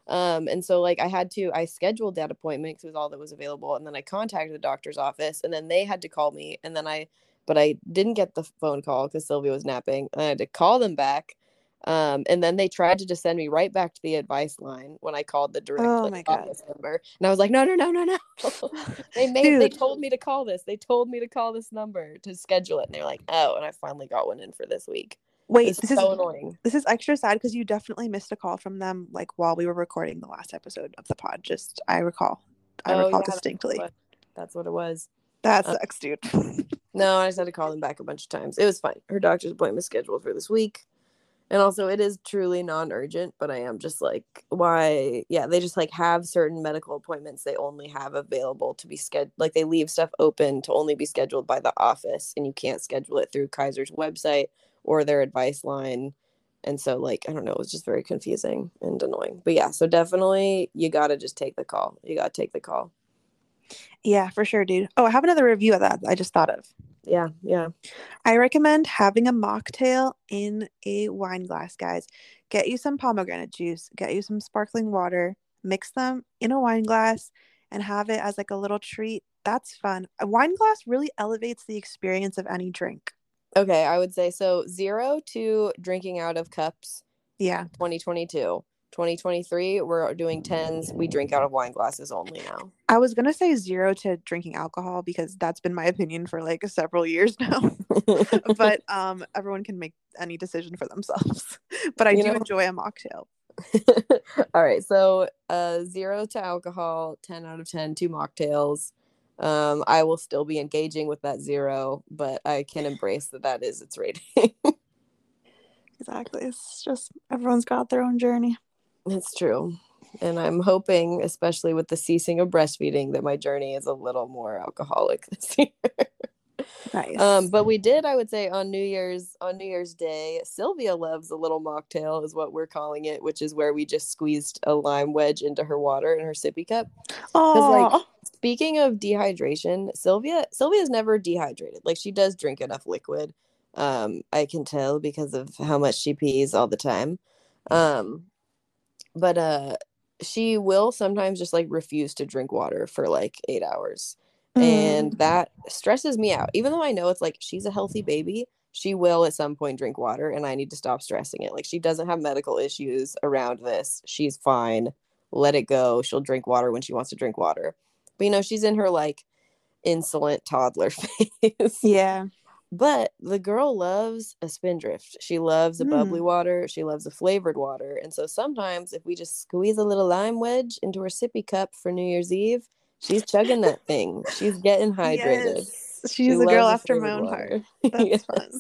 Um, and so like I had to, I scheduled that appointment because it was all that was available. And then I contacted the doctor's office and then they had to call me. And then I, but I didn't get the phone call because Sylvia was napping. I had to call them back. Um, and then they tried to just send me right back to the advice line when I called the direct oh like, office number. And I was like, no, no, no, no, no. they made, Dude. they told me to call this. They told me to call this number to schedule it. And they're like, oh, and I finally got one in for this week. Wait, this, this is so annoying. This is extra sad because you definitely missed a call from them like while we were recording the last episode of the pod. Just, I recall. I oh, recall yeah, distinctly. That's what, that's what it was. That sucks, um, dude. No, I just had to call them back a bunch of times. It was fine. Her doctor's appointment is scheduled for this week. And also, it is truly non-urgent, but I am just like, why? Yeah, they just like have certain medical appointments they only have available to be scheduled. Like they leave stuff open to only be scheduled by the office, and you can't schedule it through Kaiser's website or their advice line. And so, like, I don't know, it was just very confusing and annoying. But yeah, so definitely, you gotta just take the call. You gotta take the call. Yeah, for sure, dude. Oh, I have another review of that I just thought of. yeah, yeah. I recommend having a mocktail in a wine glass, guys. Get you some pomegranate juice, get you some sparkling water, mix them in a wine glass and have it as like a little treat. That's fun. A wine glass really elevates the experience of any drink. Okay, I would say so. Zero to drinking out of cups. Yeah. twenty twenty-two. twenty twenty-three, we're doing tens. We drink out of wine glasses only now. I was going to say zero to drinking alcohol because that's been my opinion for like several years now. But um, everyone can make any decision for themselves. But I you do know? enjoy a mocktail. All right. So uh, zero to alcohol, ten out of ten, two mocktails. Um, I will still be engaging with that zero, but I can embrace that that is its rating. Exactly. It's just everyone's got their own journey. That's true. And I'm hoping, especially with the ceasing of breastfeeding, that my journey is a little more alcoholic this year. Nice. Um, but we did, I would say, on New Year's on New Year's Day, Sylvia loves a little mocktail is what we're calling it, which is where we just squeezed a lime wedge into her water in her sippy cup. Oh, like, speaking of dehydration, Sylvia Sylvia's never dehydrated. Like, she does drink enough liquid. Um, I can tell because of how much she pees all the time. Um But uh, she will sometimes just, like, refuse to drink water for, like, eight hours. Mm. And that stresses me out. Even though I know it's, like, she's a healthy baby, she will at some point drink water, and I need to stop stressing it. Like, she doesn't have medical issues around this. She's fine. Let it go. She'll drink water when she wants to drink water. But, you know, she's in her, like, insolent toddler phase. Yeah. But the girl loves a Spindrift. She loves a bubbly mm. water. She loves a flavored water. And so sometimes if we just squeeze a little lime wedge into her sippy cup for New Year's Eve, she's chugging that thing. She's getting hydrated. Yes. She's she a girl after my own heart. That's yes. fun.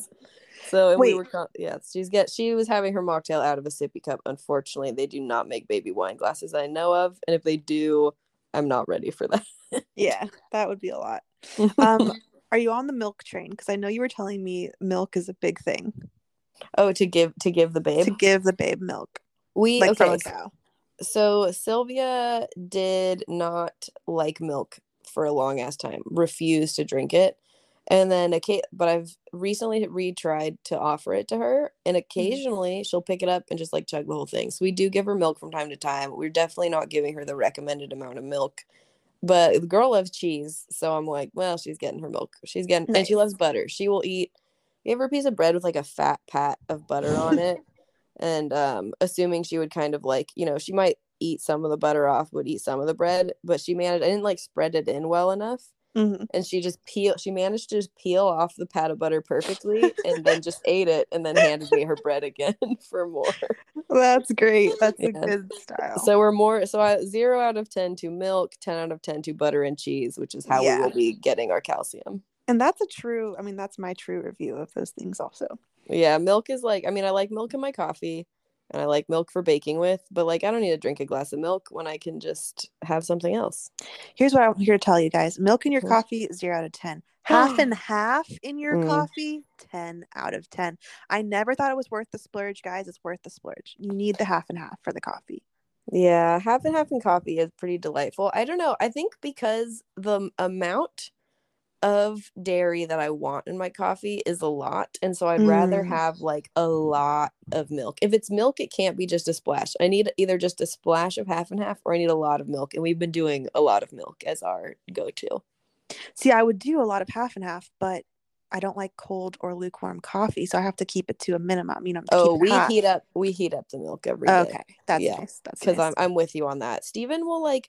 So if we were, yes, she's get, she was having her mocktail out of a sippy cup. Unfortunately, they do not make baby wine glasses I know of. And if they do, I'm not ready for that. Yeah, that would be a lot. Um Are you on the milk train? Because I know you were telling me milk is a big thing. Oh, to give to give the babe? To give the babe milk. We like okay, from a cow. So Sylvia did not like milk for a long ass time. Refused to drink it. And then okay, but I've recently retried to offer it to her, and occasionally mm-hmm. she'll pick it up and just like chug the whole thing. So we do give her milk from time to time. We're definitely not giving her the recommended amount of milk. But the girl loves cheese, so I'm like, well, she's getting her milk. She's getting, nice. And she loves butter. She will eat, you have her a piece of bread with like a fat pat of butter on it. And um, assuming she would kind of like, you know, she might eat some of the butter off, would eat some of the bread, but she managed, I didn't like spread it in well enough. Mm-hmm. And she just peel, she managed to just peel off the pat of butter perfectly and then just ate it and then handed me her bread again for more. That's great. That's yeah. a good style. So we're more, so I, zero out of ten to milk, ten out of ten to butter and cheese, which is how yeah. we will be getting our calcium. And that's a true, I mean, that's my true review of those things also. Yeah. Milk is like, I mean, I like milk in my coffee and I like milk for baking with, but like, I don't need to drink a glass of milk when I can just have something else. Here's what I'm here to tell you guys. Milk in your coffee, zero out of ten. Half and half in your mm. coffee, ten out of ten. I never thought it was worth the splurge, guys. It's worth the splurge. You need the half and half for the coffee. Yeah. Half and half in coffee is pretty delightful. I don't know. I think because the amount of dairy that I want in my coffee is a lot, and so I'd mm. rather have like a lot of milk. If it's milk, it can't be just a splash. I need either just a splash of half and half, or I need a lot of milk, and we've been doing a lot of milk as our go-to. See, I would do a lot of half and half, but I don't like cold or lukewarm coffee, so I have to keep it to a minimum. You know, oh, we half. heat up we heat up the milk every okay. day. Okay, that's yeah. nice. That's because nice. I'm I'm with you on that. Steven will like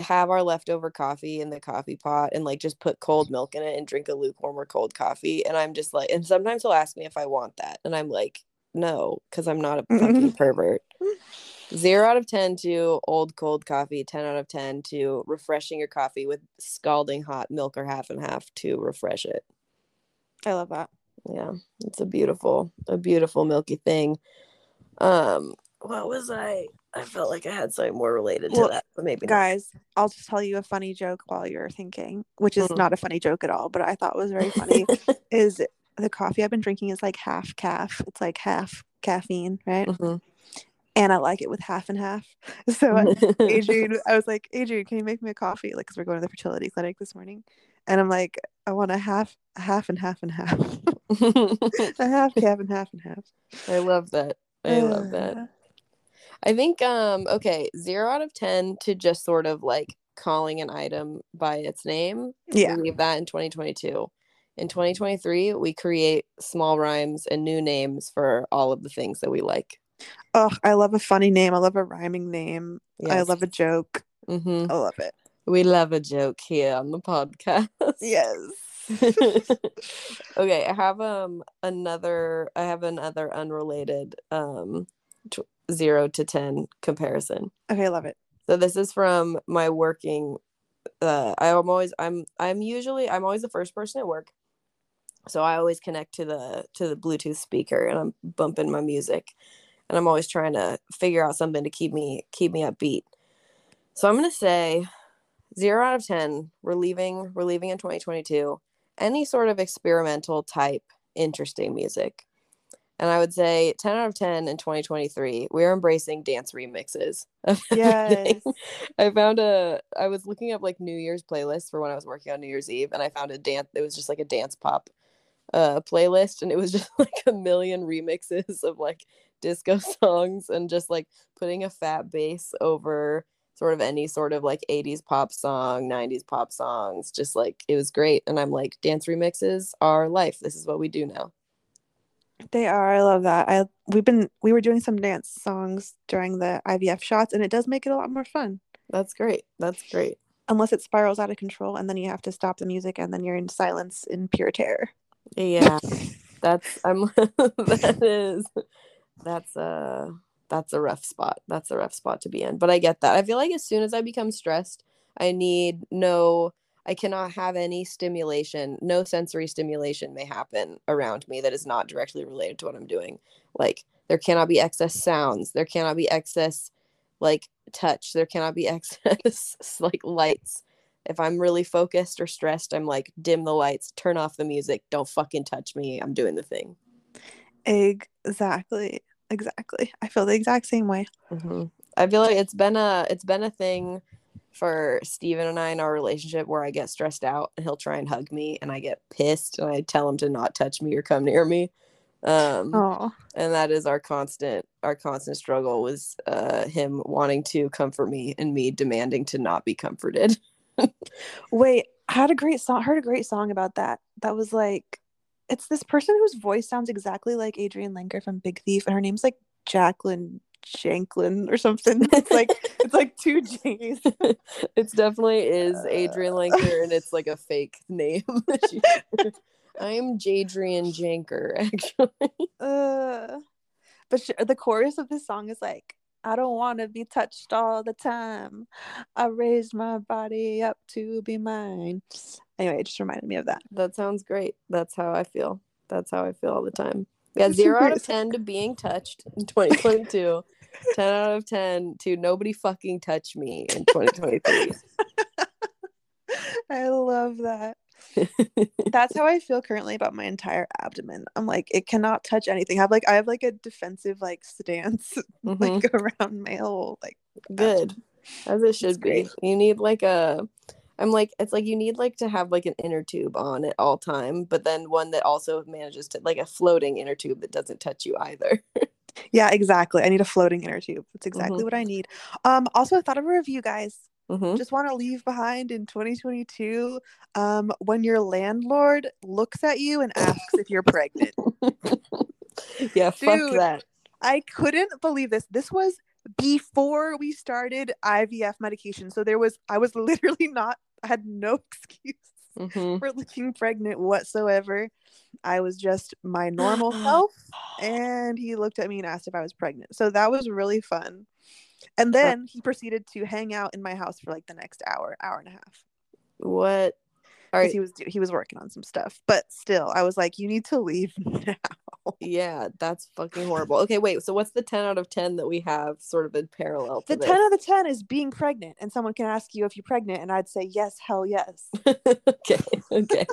have our leftover coffee in the coffee pot and like just put cold milk in it and drink a lukewarm or cold coffee, and I'm just like, and sometimes he'll ask me if I want that, and I'm like, no, because I'm not a fucking pervert. Zero out of ten to old cold coffee, ten out of ten to refreshing your coffee with scalding hot milk or half and half to refresh it. I love that. Yeah, it's a beautiful a beautiful milky thing. Um what was I I felt like I had something more related to well, that, but maybe guys, not. I'll just tell you a funny joke while you're thinking, which is mm. not a funny joke at all, but I thought was very funny, is the coffee I've been drinking is like half calf. It's like half caffeine, right? Mm-hmm. And I like it with half and half. So Adrienne, I was like, Adrienne, can you make me a coffee? Like, because we're going to the fertility clinic this morning. And I'm like, I want a half, half and half and half. a half, half and half and half. I love that. I love that. I think, um, okay, zero out of ten to just sort of like calling an item by its name. Yeah. We leave that in twenty twenty-two. In twenty twenty-three, we create small rhymes and new names for all of the things that we like. Oh, I love a funny name. I love a rhyming name. Yes. I love a joke. Mm-hmm. I love it. We love a joke here on the podcast. Yes. Okay, I have um another. I have another unrelated um t- zero to ten comparison. Okay, I love it. So this is from my working. Uh, I'm always. I'm. I'm usually. I'm always the first person at work. So I always connect to the to the Bluetooth speaker, and I'm bumping my music, and I'm always trying to figure out something to keep me keep me upbeat. So I'm gonna say zero out of ten. We're leaving. We're leaving in twenty twenty-two. Any sort of experimental type, interesting music, and I would say ten out of ten in twenty twenty-three. We're embracing dance remixes. Yes. I found a. I was looking up like New Year's playlists for when I was working on New Year's Eve, and I found a dance. It was just like a dance pop uh playlist, and it was just like a million remixes of like disco songs, and just like putting a fat bass over sort of any sort of like eighties pop song, nineties pop songs. Just like, it was great. And I'm like, dance remixes are life. This is what we do now. They are. I love that. I we've been we were doing some dance songs during the I V F shots, and it does make it a lot more fun. That's great. That's great. Unless it spirals out of control, and then you have to stop the music, and then you're in silence in pure terror. Yeah, that's I'm that is that's a that's a rough spot. That's a rough spot to be in. But I get that. I feel like as soon as I become stressed, I need no. I cannot have any stimulation. No sensory stimulation may happen around me that is not directly related to what I'm doing. Like, there cannot be excess sounds. There cannot be excess like touch. There cannot be excess like lights. If I'm really focused or stressed, I'm like, dim the lights, turn off the music, don't fucking touch me, I'm doing the thing. Exactly. Exactly. I feel the exact same way. Mm-hmm. I feel like it's been a it's been a thing for Steven and I in our relationship where I get stressed out and he'll try and hug me, and I get pissed and I tell him to not touch me or come near me. Um Aww. And that is our constant our constant struggle, was uh him wanting to comfort me and me demanding to not be comforted. Wait, I had a great song heard a great song about that. That was like, it's this person whose voice sounds exactly like Adrienne Lenker from Big Thief, and her name's like Jacqueline Janklin or something. It's like it's like two J's. It definitely is Adrienne Lenker, and it's like a fake name. I'm Jadrian Janker, actually. Uh, but sh- the chorus of this song is like, I don't want to be touched all the time. I raised my body up to be mine. Anyway, it just reminded me of that. That sounds great. That's how I feel. That's how I feel all the time. Yeah, zero out of ten to being touched in twenty twenty-two. ten out of ten to nobody fucking touch me in twenty twenty-three. I love that. That's how I feel currently about my entire abdomen. I'm like, it cannot touch anything. I've like I have like a defensive like stance, mm-hmm. like around my whole like good abdomen. As it should be. You need like a I'm like it's like you need like to have like an inner tube on at all time, but then one that also manages to like a floating inner tube that doesn't touch you either. Yeah, exactly. I need a floating inner tube. That's exactly mm-hmm. what I need. Um also, I thought of a review, guys. Mm-hmm. Just want to leave behind in twenty twenty-two um, when your landlord looks at you and asks if you're pregnant. Yeah, dude, fuck that. I couldn't believe this. This was before we started I V F medication. So there was, I was literally not, I had no excuse mm-hmm. for looking pregnant whatsoever. I was just my normal self. And he looked at me and asked if I was pregnant. So that was really fun. And then he proceeded to hang out in my house for like the next hour, hour and a half. What? All right. He was he was working on some stuff, but still, I was like, you need to leave now. Yeah, that's fucking horrible. Okay, wait. So what's the ten out of ten that we have sort of in parallel? To the this? ten out of ten is being pregnant, and someone can ask you if you're pregnant, and I'd say yes, hell yes. okay, okay.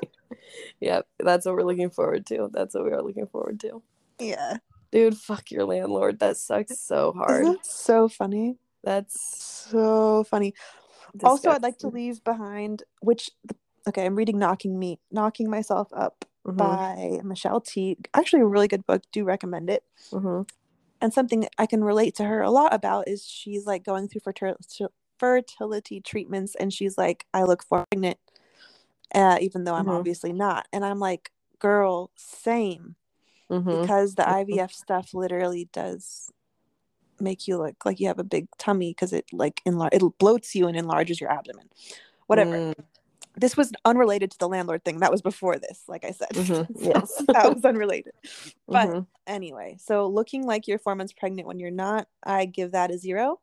Yep, that's what we're looking forward to. That's what we are looking forward to. Yeah. Dude, fuck your landlord. That sucks so hard. Isn't that so funny? That's so funny. Disgusting. Also, I'd like to leave behind, which okay, I'm reading Knocking Me, Knocking Myself Up mm-hmm. by Michelle Teague. Actually, a really good book. Do recommend it. Mm-hmm. And something I can relate to her a lot about is she's like going through fertil- fertility treatments, and she's like, I look pregnant, uh, even though I'm mm-hmm. obviously not. And I'm like, girl, same. Mm-hmm. Because the I V F stuff literally does make you look like you have a big tummy, because it like enlar- it bloats you and enlarges your abdomen. Whatever. Mm. This was unrelated to the landlord thing. That was before this, like I said. Mm-hmm. So yes. That was unrelated. But mm-hmm. anyway, so looking like you're four months pregnant when you're not, I give that a zero.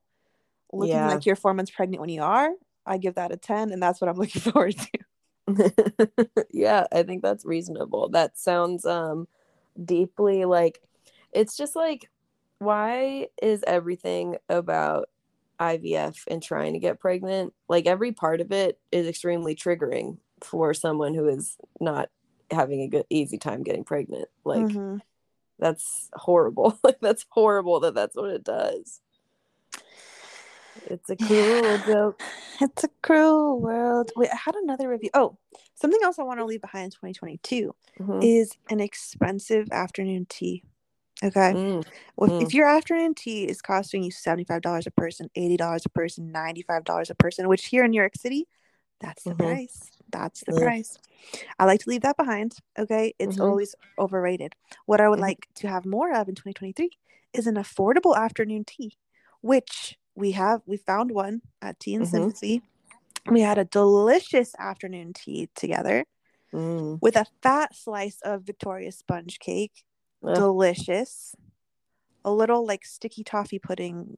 Looking yeah. like you're four months pregnant when you are, I give that a ten. And that's what I'm looking forward to. Yeah, I think that's reasonable. That sounds um, deeply like, it's just like, why is everything about I V F and trying to get pregnant, like every part of it is extremely triggering for someone who is not having a good easy time getting pregnant, like mm-hmm. that's horrible. Like that's horrible that that's what it does. It's a cruel joke. It's a cruel world. Wait, I had another review. Oh, something else I want to leave behind in twenty twenty-two mm-hmm. is an expensive afternoon tea. Okay. Mm, well, mm. If your afternoon tea is costing you seventy-five dollars a person, eighty dollars a person, ninety-five dollars a person, which here in New York City, that's the mm-hmm. price. That's the mm. price. I like to leave that behind. Okay. It's mm-hmm. always overrated. What I would mm-hmm. like to have more of in twenty twenty-three is an affordable afternoon tea, which we have. We found one at Tea and mm-hmm. Sympathy. We had a delicious afternoon tea together mm. with a fat slice of Victoria sponge cake. Delicious. A little like sticky toffee pudding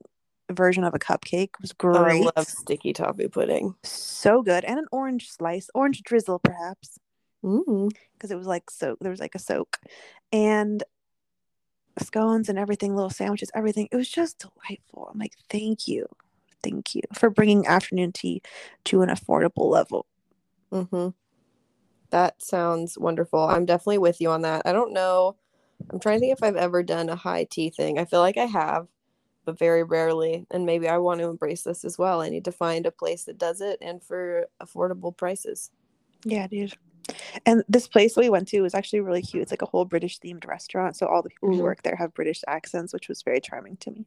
version of a cupcake was great. Oh, I love sticky toffee pudding. So good. And an orange slice, orange drizzle perhaps. Mm. Because it was like soak. There was like a soak. And scones and everything, little sandwiches, everything. It was just delightful. I'm like, thank you. Thank you for bringing afternoon tea to an affordable level. Mm-hmm. That sounds wonderful. I'm definitely with you on that. I don't know. I'm trying to think if I've ever done a high tea thing. I feel like I have, but very rarely. And maybe I want to embrace this as well. I need to find a place that does it and for affordable prices. Yeah, dude. And this place we went to is actually really cute. It's like a whole British themed restaurant. So all the people mm-hmm. who work there have British accents, which was very charming to me.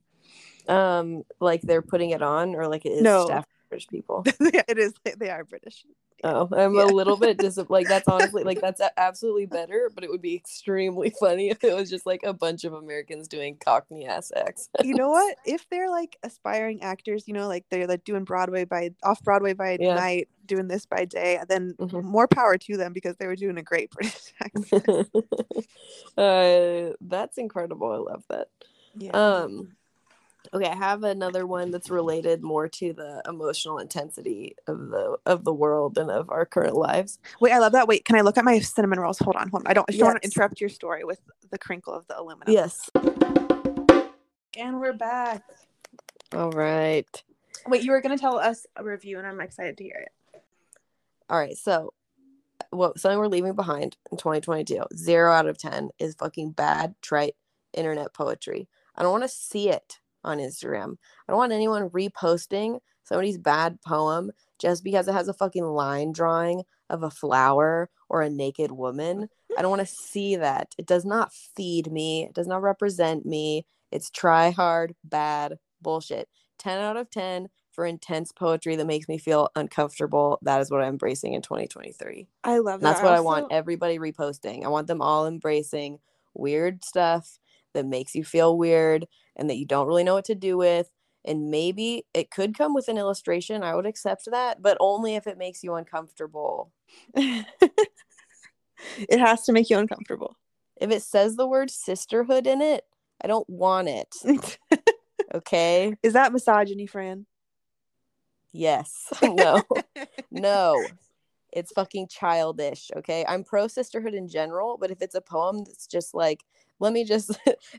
Um, like they're putting it on, or like it is no. staffed British people. It is. They are British. Oh, I'm yeah. a little bit dis- like that's honestly like that's absolutely better, but it would be extremely funny if it was just like a bunch of Americans doing Cockney ass accents. You know what? If they're like aspiring actors, you know, like they're like doing Broadway by off Broadway by yeah. night, doing this by day, then mm-hmm. more power to them, because they were doing a great British accent. uh, that's incredible. I love that. Yeah. Um. Okay, I have another one that's related more to the emotional intensity of the of the world and of our current lives. Wait, I love that. Wait, can I look at my cinnamon rolls? Hold on, hold on. I don't, I don't yes. want to interrupt your story with the crinkle of the aluminum. Yes. And we're back. All right. Wait, you were going to tell us a review, and I'm excited to hear it. All right, so well, something we're leaving behind in twenty twenty-two, zero out of ten, is fucking bad, trite internet poetry. I don't want to see it on Instagram. I don't want anyone reposting somebody's bad poem just because it has a fucking line drawing of a flower or a naked woman. I don't want to see that. It does not feed me. It does not represent me. It's try hard, bad bullshit. ten out of ten for intense poetry that makes me feel uncomfortable. That is what I'm embracing in twenty twenty-three. I love that. And that's what I, also... I want everybody reposting. I want them all embracing weird stuff that makes you feel weird and that you don't really know what to do with. And maybe it could come with an illustration. I would accept that, but only if it makes you uncomfortable. It has to make you uncomfortable. If it says the word sisterhood in it, I don't want it. Okay? Is that misogyny, Fran? Yes. No. No. It's fucking childish, okay? I'm pro-sisterhood in general, but if it's a poem that's just like, let me just,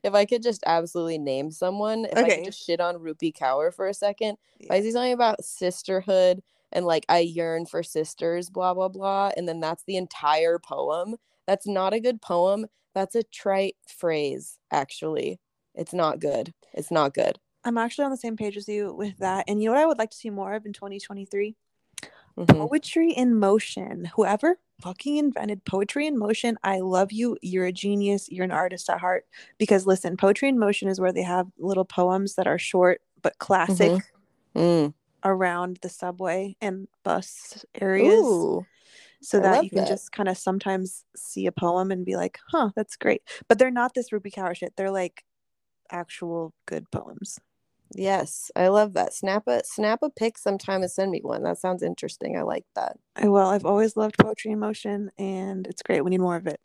if I could just absolutely name someone, if okay. I could just shit on Rupi Kaur for a second, yeah. if I see something about sisterhood and like, I yearn for sisters, blah, blah, blah, and then that's the entire poem, that's not a good poem. That's a trite phrase, actually. It's not good. It's not good. I'm actually on the same page as you with that. And you know what I would like to see more of in twenty twenty-three? Mm-hmm. Poetry in Motion. Whoever fucking invented Poetry in Motion, I love you. You're a genius. You're an artist at heart. Because listen, Poetry in Motion is where they have little poems that are short but classic mm-hmm. mm. around the subway and bus areas. Ooh. So that you can that. just kind of sometimes see a poem and be like, huh, that's great. But they're not this Rupi Kaur shit. They're like actual good poems. Yes, I love that. Snap a snap a pic sometime and send me one. That sounds interesting. I like that. I will. I've always loved Poetry in Motion, and it's great. We need more of it.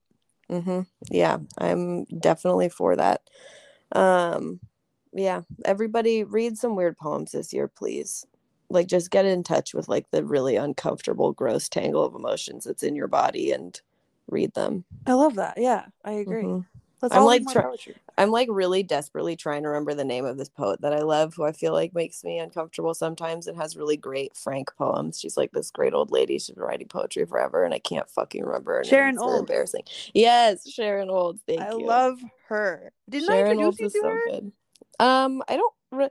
Mm-hmm. Yeah, I'm definitely for that. Um, yeah, everybody read some weird poems this year, please. Like, just get in touch with like the really uncomfortable, gross tangle of emotions that's in your body and read them. I love that. Yeah, I agree. Mm-hmm. Let's I'm like try- I'm like really desperately trying to remember the name of this poet that I love, who I feel like makes me uncomfortable sometimes and has really great frank poems. She's like this great old lady. She's been writing poetry forever, and I can't fucking remember her Sharon name. It's Olds. Really embarrassing. Yes, Sharon Olds. Thank I you. I love her. Didn't Sharon I introduce Olds you to so her? Good. Um, I don't. Re-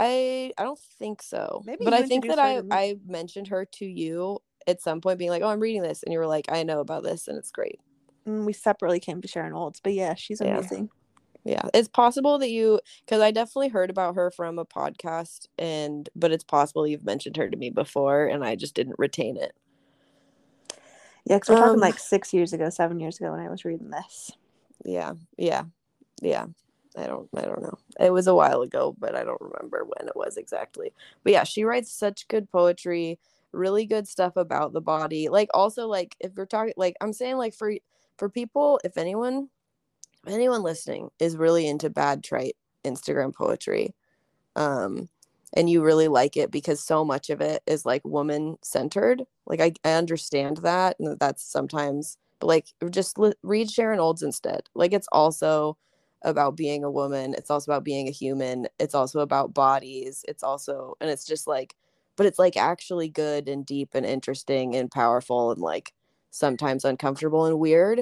I I don't think so. Maybe, but I think that I I mentioned her to you at some point, being like, "Oh, I'm reading this," and you were like, "I know about this, and it's great." We separately came to Sharon Olds, but yeah, she's amazing. Yeah, yeah. It's possible that you, because I definitely heard about her from a podcast, and but it's possible you've mentioned her to me before, and I just didn't retain it. Yeah, because we're um, talking like six years ago, seven years ago when I was reading this. Yeah, yeah, yeah. I don't, I don't know. It was a while ago, but I don't remember when it was exactly. But yeah, she writes such good poetry, really good stuff about the body. Like also, like if you're talking, like I'm saying, like for. For people, if anyone, if anyone listening is really into bad trite Instagram poetry, um, and you really like it because so much of it is like woman centered, like I, I understand that, and that's sometimes, but like just li- read Sharon Olds instead. Like it's also about being a woman. It's also about being a human. It's also about bodies. It's also, and it's just like, but it's like actually good and deep and interesting and powerful and like sometimes uncomfortable and weird,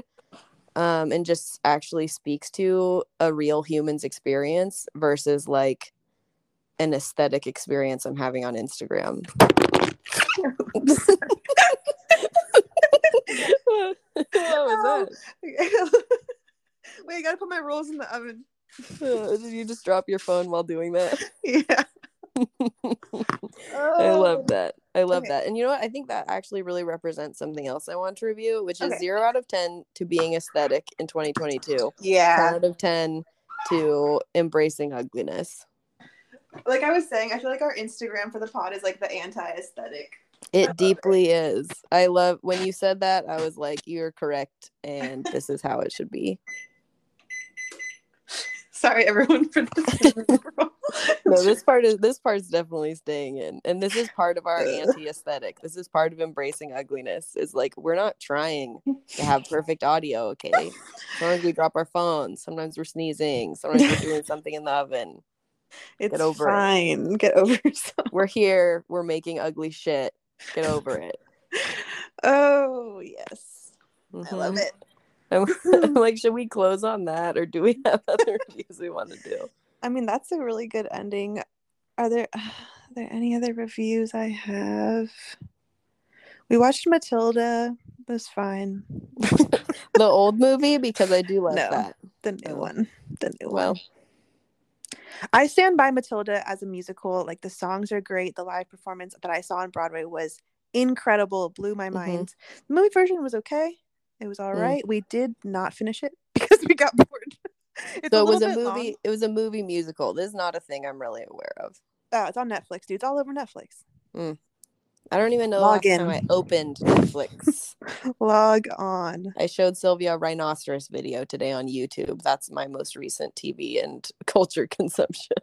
um, and just actually speaks to a real human's experience versus like an aesthetic experience I'm having on Instagram. What was that? Wait, I gotta put my rolls in the oven. Did you just drop your phone while doing that? Yeah. I love that. I love okay. that. And you know what? I think that actually really represents something else I want to review, which is okay. zero out of ten to being aesthetic in twenty twenty-two. Yeah. ten out of ten to embracing ugliness. Like I was saying, I feel like our Instagram for the pod is like the anti-aesthetic. It deeply it. is. I love when you said that, I was like, you're correct. And this is how it should be. Sorry, everyone, for this. No, this part is this part's definitely staying in, and this is part of our anti-aesthetic. This is part of embracing ugliness. Is like we're not trying to have perfect audio. Okay, sometimes we drop our phones. Sometimes we're sneezing. Sometimes we're doing something in the oven. It's Get over fine. It. Get over it. We're here. We're making ugly shit. Get over it. Oh yes, mm-hmm. I love it. I'm, I'm like, should we close on that, or do we have other reviews we want to do? I mean, that's a really good ending. Are there are there any other reviews I have? We watched Matilda. It was fine. The old movie, because I do love no, that. The new one. The new well. one. I stand by Matilda as a musical. Like the songs are great. The live performance that I saw on Broadway was incredible. It blew my mm-hmm. mind. The movie version was okay. It was all right. Mm. We did not finish it because we got bored. It's so it was a movie. Long. It was a movie musical. This is not a thing I'm really aware of. Oh, it's on Netflix, dude. It's all over Netflix. Mm. I don't even know Log the last in. time I opened Netflix. Log on. I showed Sylvia a rhinoceros video today on YouTube. That's my most recent T V and culture consumption.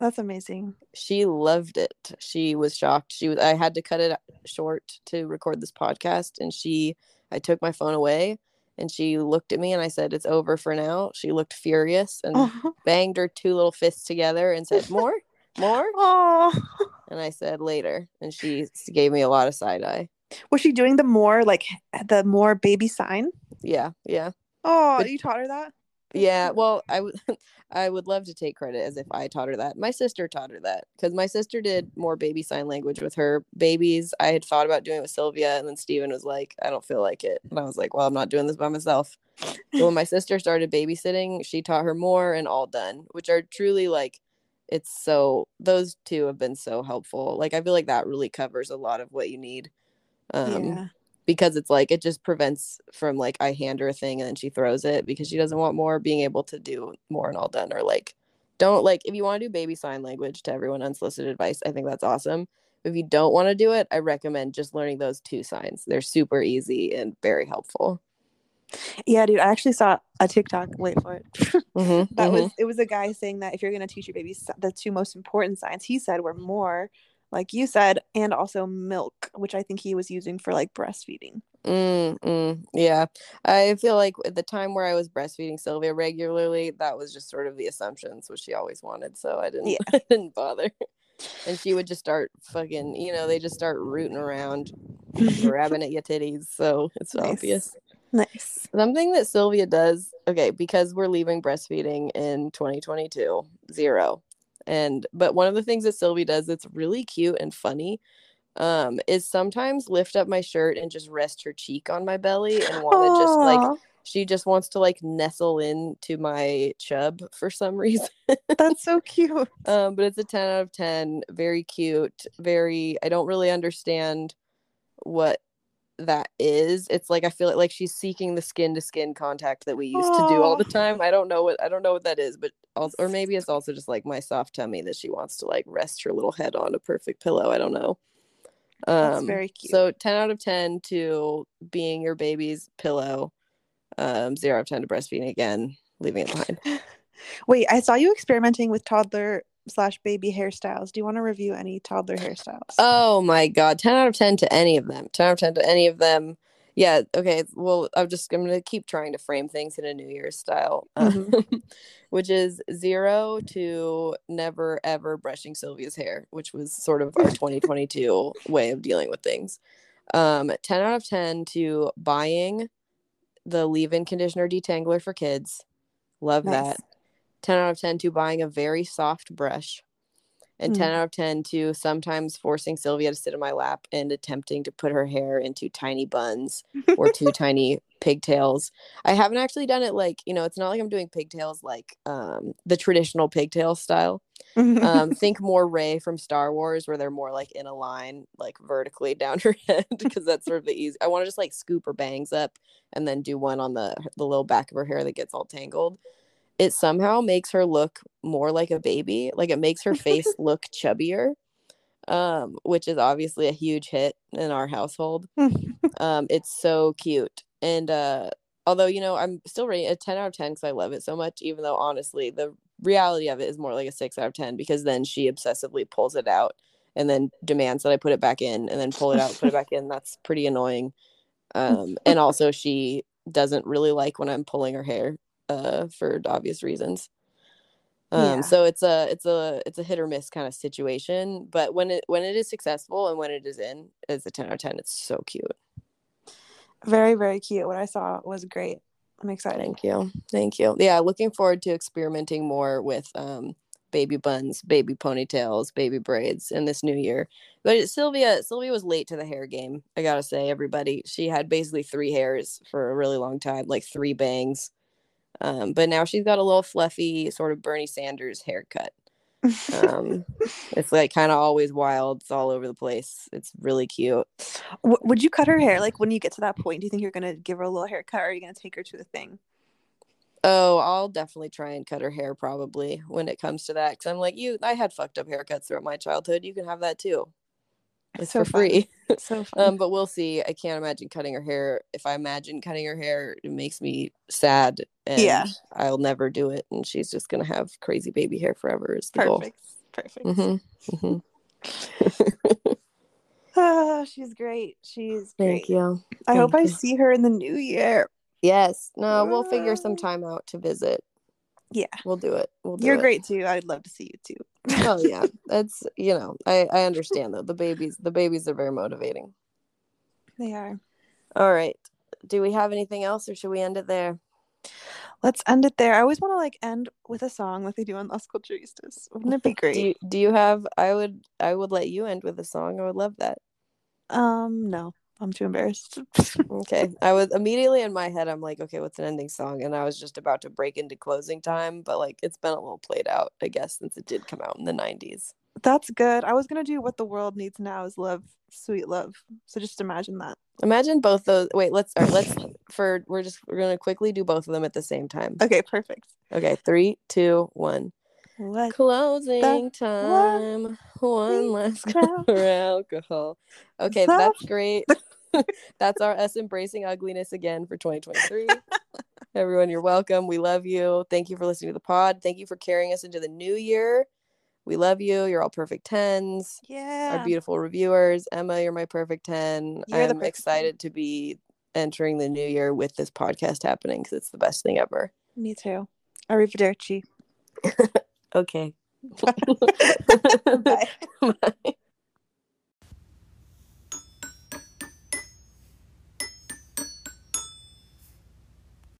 That's amazing. She loved it. She was shocked. She was. I had to cut it short to record this podcast, and she. I took my phone away and she looked at me and I said, it's over for now. She looked furious and uh-huh. banged her two little fists together and said, more, more. Aww. And I said later. And she gave me a lot of side eye. Was she doing the more like the more baby sign? Yeah. Yeah. Oh, but you taught her that? Yeah, well, I, w- I would love to take credit as if I taught her that. My sister taught her that, because my sister did more baby sign language with her babies. I had thought about doing it with Sylvia, and then Steven was like, I don't feel like it. And I was like, well, I'm not doing this by myself. So when my sister started babysitting, she taught her more, and All Done, which are truly like, it's so, those two have been so helpful. Like, I feel like that really covers a lot of what you need. Um, yeah. Because it's like, it just prevents from like, I hand her a thing and then she throws it because she doesn't want more, being able to do more and All Done. Or like, don't, like, if you want to do baby sign language, to everyone, unsolicited advice, I think that's awesome. If you don't want to do it, I recommend just learning those two signs. They're super easy and very helpful. Yeah, dude, I actually saw a TikTok, wait for it, mm-hmm, that mm-hmm. was, it was a guy saying that if you're going to teach your babies the two most important signs, he said, were more, like you said, and also milk, which I think he was using for like breastfeeding. Mm-mm. Yeah, I feel like at the time where I was breastfeeding Sylvia regularly, that was just sort of the assumptions, which she always wanted, so I didn't, yeah. I didn't bother. And she would just start fucking, you know, they just start rooting around, grabbing at your titties, so it's nice. Obvious. Nice. Something that Sylvia does, okay, because we're leaving breastfeeding in twenty twenty-two, zero. And but one of the things that Sylvie does that's really cute and funny um is sometimes lift up my shirt and just rest her cheek on my belly and want to just like, she just wants to like nestle into my chub for some reason. That's so cute. Um but it's a ten out of ten, very cute, very, I don't really understand what that is. It's like, I feel like, like she's seeking the skin to skin contact that we used Aww. To do all the time. I don't know what I don't know what that is, but also, or maybe it's also just like my soft tummy that she wants to like rest her little head on a perfect pillow. I don't know. Um, That's very cute. So ten out of ten to being your baby's pillow. Um, zero out of ten to breastfeeding again, leaving it behind. Wait, I saw you experimenting with toddler slash baby hairstyles. Do you want to review any toddler hairstyles? Oh my god, ten out of ten to any of them. ten out of ten to any of them. Yeah, okay, well, I'm just I'm going to keep trying to frame things in a New Year's style, mm-hmm. um, which is zero to never, ever brushing Sylvia's hair, which was sort of our twenty twenty-two way of dealing with things. Um, ten out of ten to buying the leave-in conditioner detangler for kids. Love nice. That. ten out of ten to buying a very soft brush. And ten out of ten to sometimes forcing Sylvia to sit in my lap and attempting to put her hair into tiny buns or two tiny pigtails. I haven't actually done it like, you know, it's not like I'm doing pigtails like um, the traditional pigtail style. Um, think more Rey from Star Wars, where they're more like in a line, like vertically down her head, because that's sort of the easy. I want to just like scoop her bangs up and then do one on the the little back of her hair that gets all tangled. It somehow makes her look more like a baby. Like, it makes her face look chubbier, um, which is obviously a huge hit in our household. um, it's so cute. And uh, although, you know, I'm still rating a ten out of ten because I love it so much, even though, honestly, the reality of it is more like a six out of ten, because then she obsessively pulls it out and then demands that I put it back in, and then pull it out, put it back in. That's pretty annoying. Um, and also, she doesn't really like when I'm pulling her hair. Uh, for obvious reasons. Um, yeah. So it's a it's a it's a hit or miss kind of situation. But when it when it is successful and when it is in, it's a ten out of ten. It's so cute. Very, very cute. What I saw was great. I'm excited. Thank you. Thank you. Yeah, looking forward to experimenting more with um, baby buns, baby ponytails, baby braids in this new year. But Sylvia, Sylvia was late to the hair game, I gotta say, everybody. She had basically three hairs for a really long time, like three bangs. Um, but now she's got a little fluffy sort of Bernie Sanders haircut. Um, it's like kind of always wild. It's all over the place. It's really cute. W- would you cut her hair? Like, when you get to that point, do you think you're going to give her a little haircut, or are you going to take her to the thing? Oh, I'll definitely try and cut her hair probably when it comes to that. Because I'm like, you, I had fucked up haircuts throughout my childhood. You can have that too. It's so for free. It's so fun. Um, but we'll see. I can't imagine cutting her hair. If I imagine cutting her hair, it makes me sad. And yeah. I'll never do it. And she's just going to have crazy baby hair forever. Is the Perfect. Goal. Perfect. Mm-hmm. Mm-hmm. Oh, she's great. She's Thank great. You. I Thank hope you. I see her in the new year. Yes. No, we'll figure some time out to visit. Yeah. We'll do it. We'll do You're it. Great too. I'd love to see you too. Oh yeah. That's, you know, I, I understand though. The babies the babies are very motivating. They are. All right. Do we have anything else, or should we end it there? let's end it there. I always want to like end with a song like they do on Las Culturistas. Wouldn't it be great? Do you, do you have, I would, I would let you end with a song. I would love that. Um, no, I'm too embarrassed. Okay. I was immediately in my head, I'm like, okay, what's an ending song? And I was just about to break into closing time, but like, it's been a little played out, I guess, since it did come out in the nineties. That's good. I was going to do What the World Needs Now is Love, Sweet Love. So just imagine that. Imagine both those. Wait, let's, all right, let's, for, we're just, we're going to quickly do both of them at the same time. Okay, perfect. Okay, three, two, one. What Closing time. One last cup of alcohol. Okay, that, that's great. That's our us embracing ugliness again for twenty twenty-three. Everyone, you're welcome. We love you. Thank you for listening to the pod. Thank you for carrying us into the new year. We love you. You're all perfect tens. Yeah. Our beautiful reviewers. Emma, you're my perfect ten. You're I'm perfect excited ten. To be entering the new year with this podcast happening because it's the best thing ever. Me too. Arrivederci. Okay. Bye. Bye. Bye.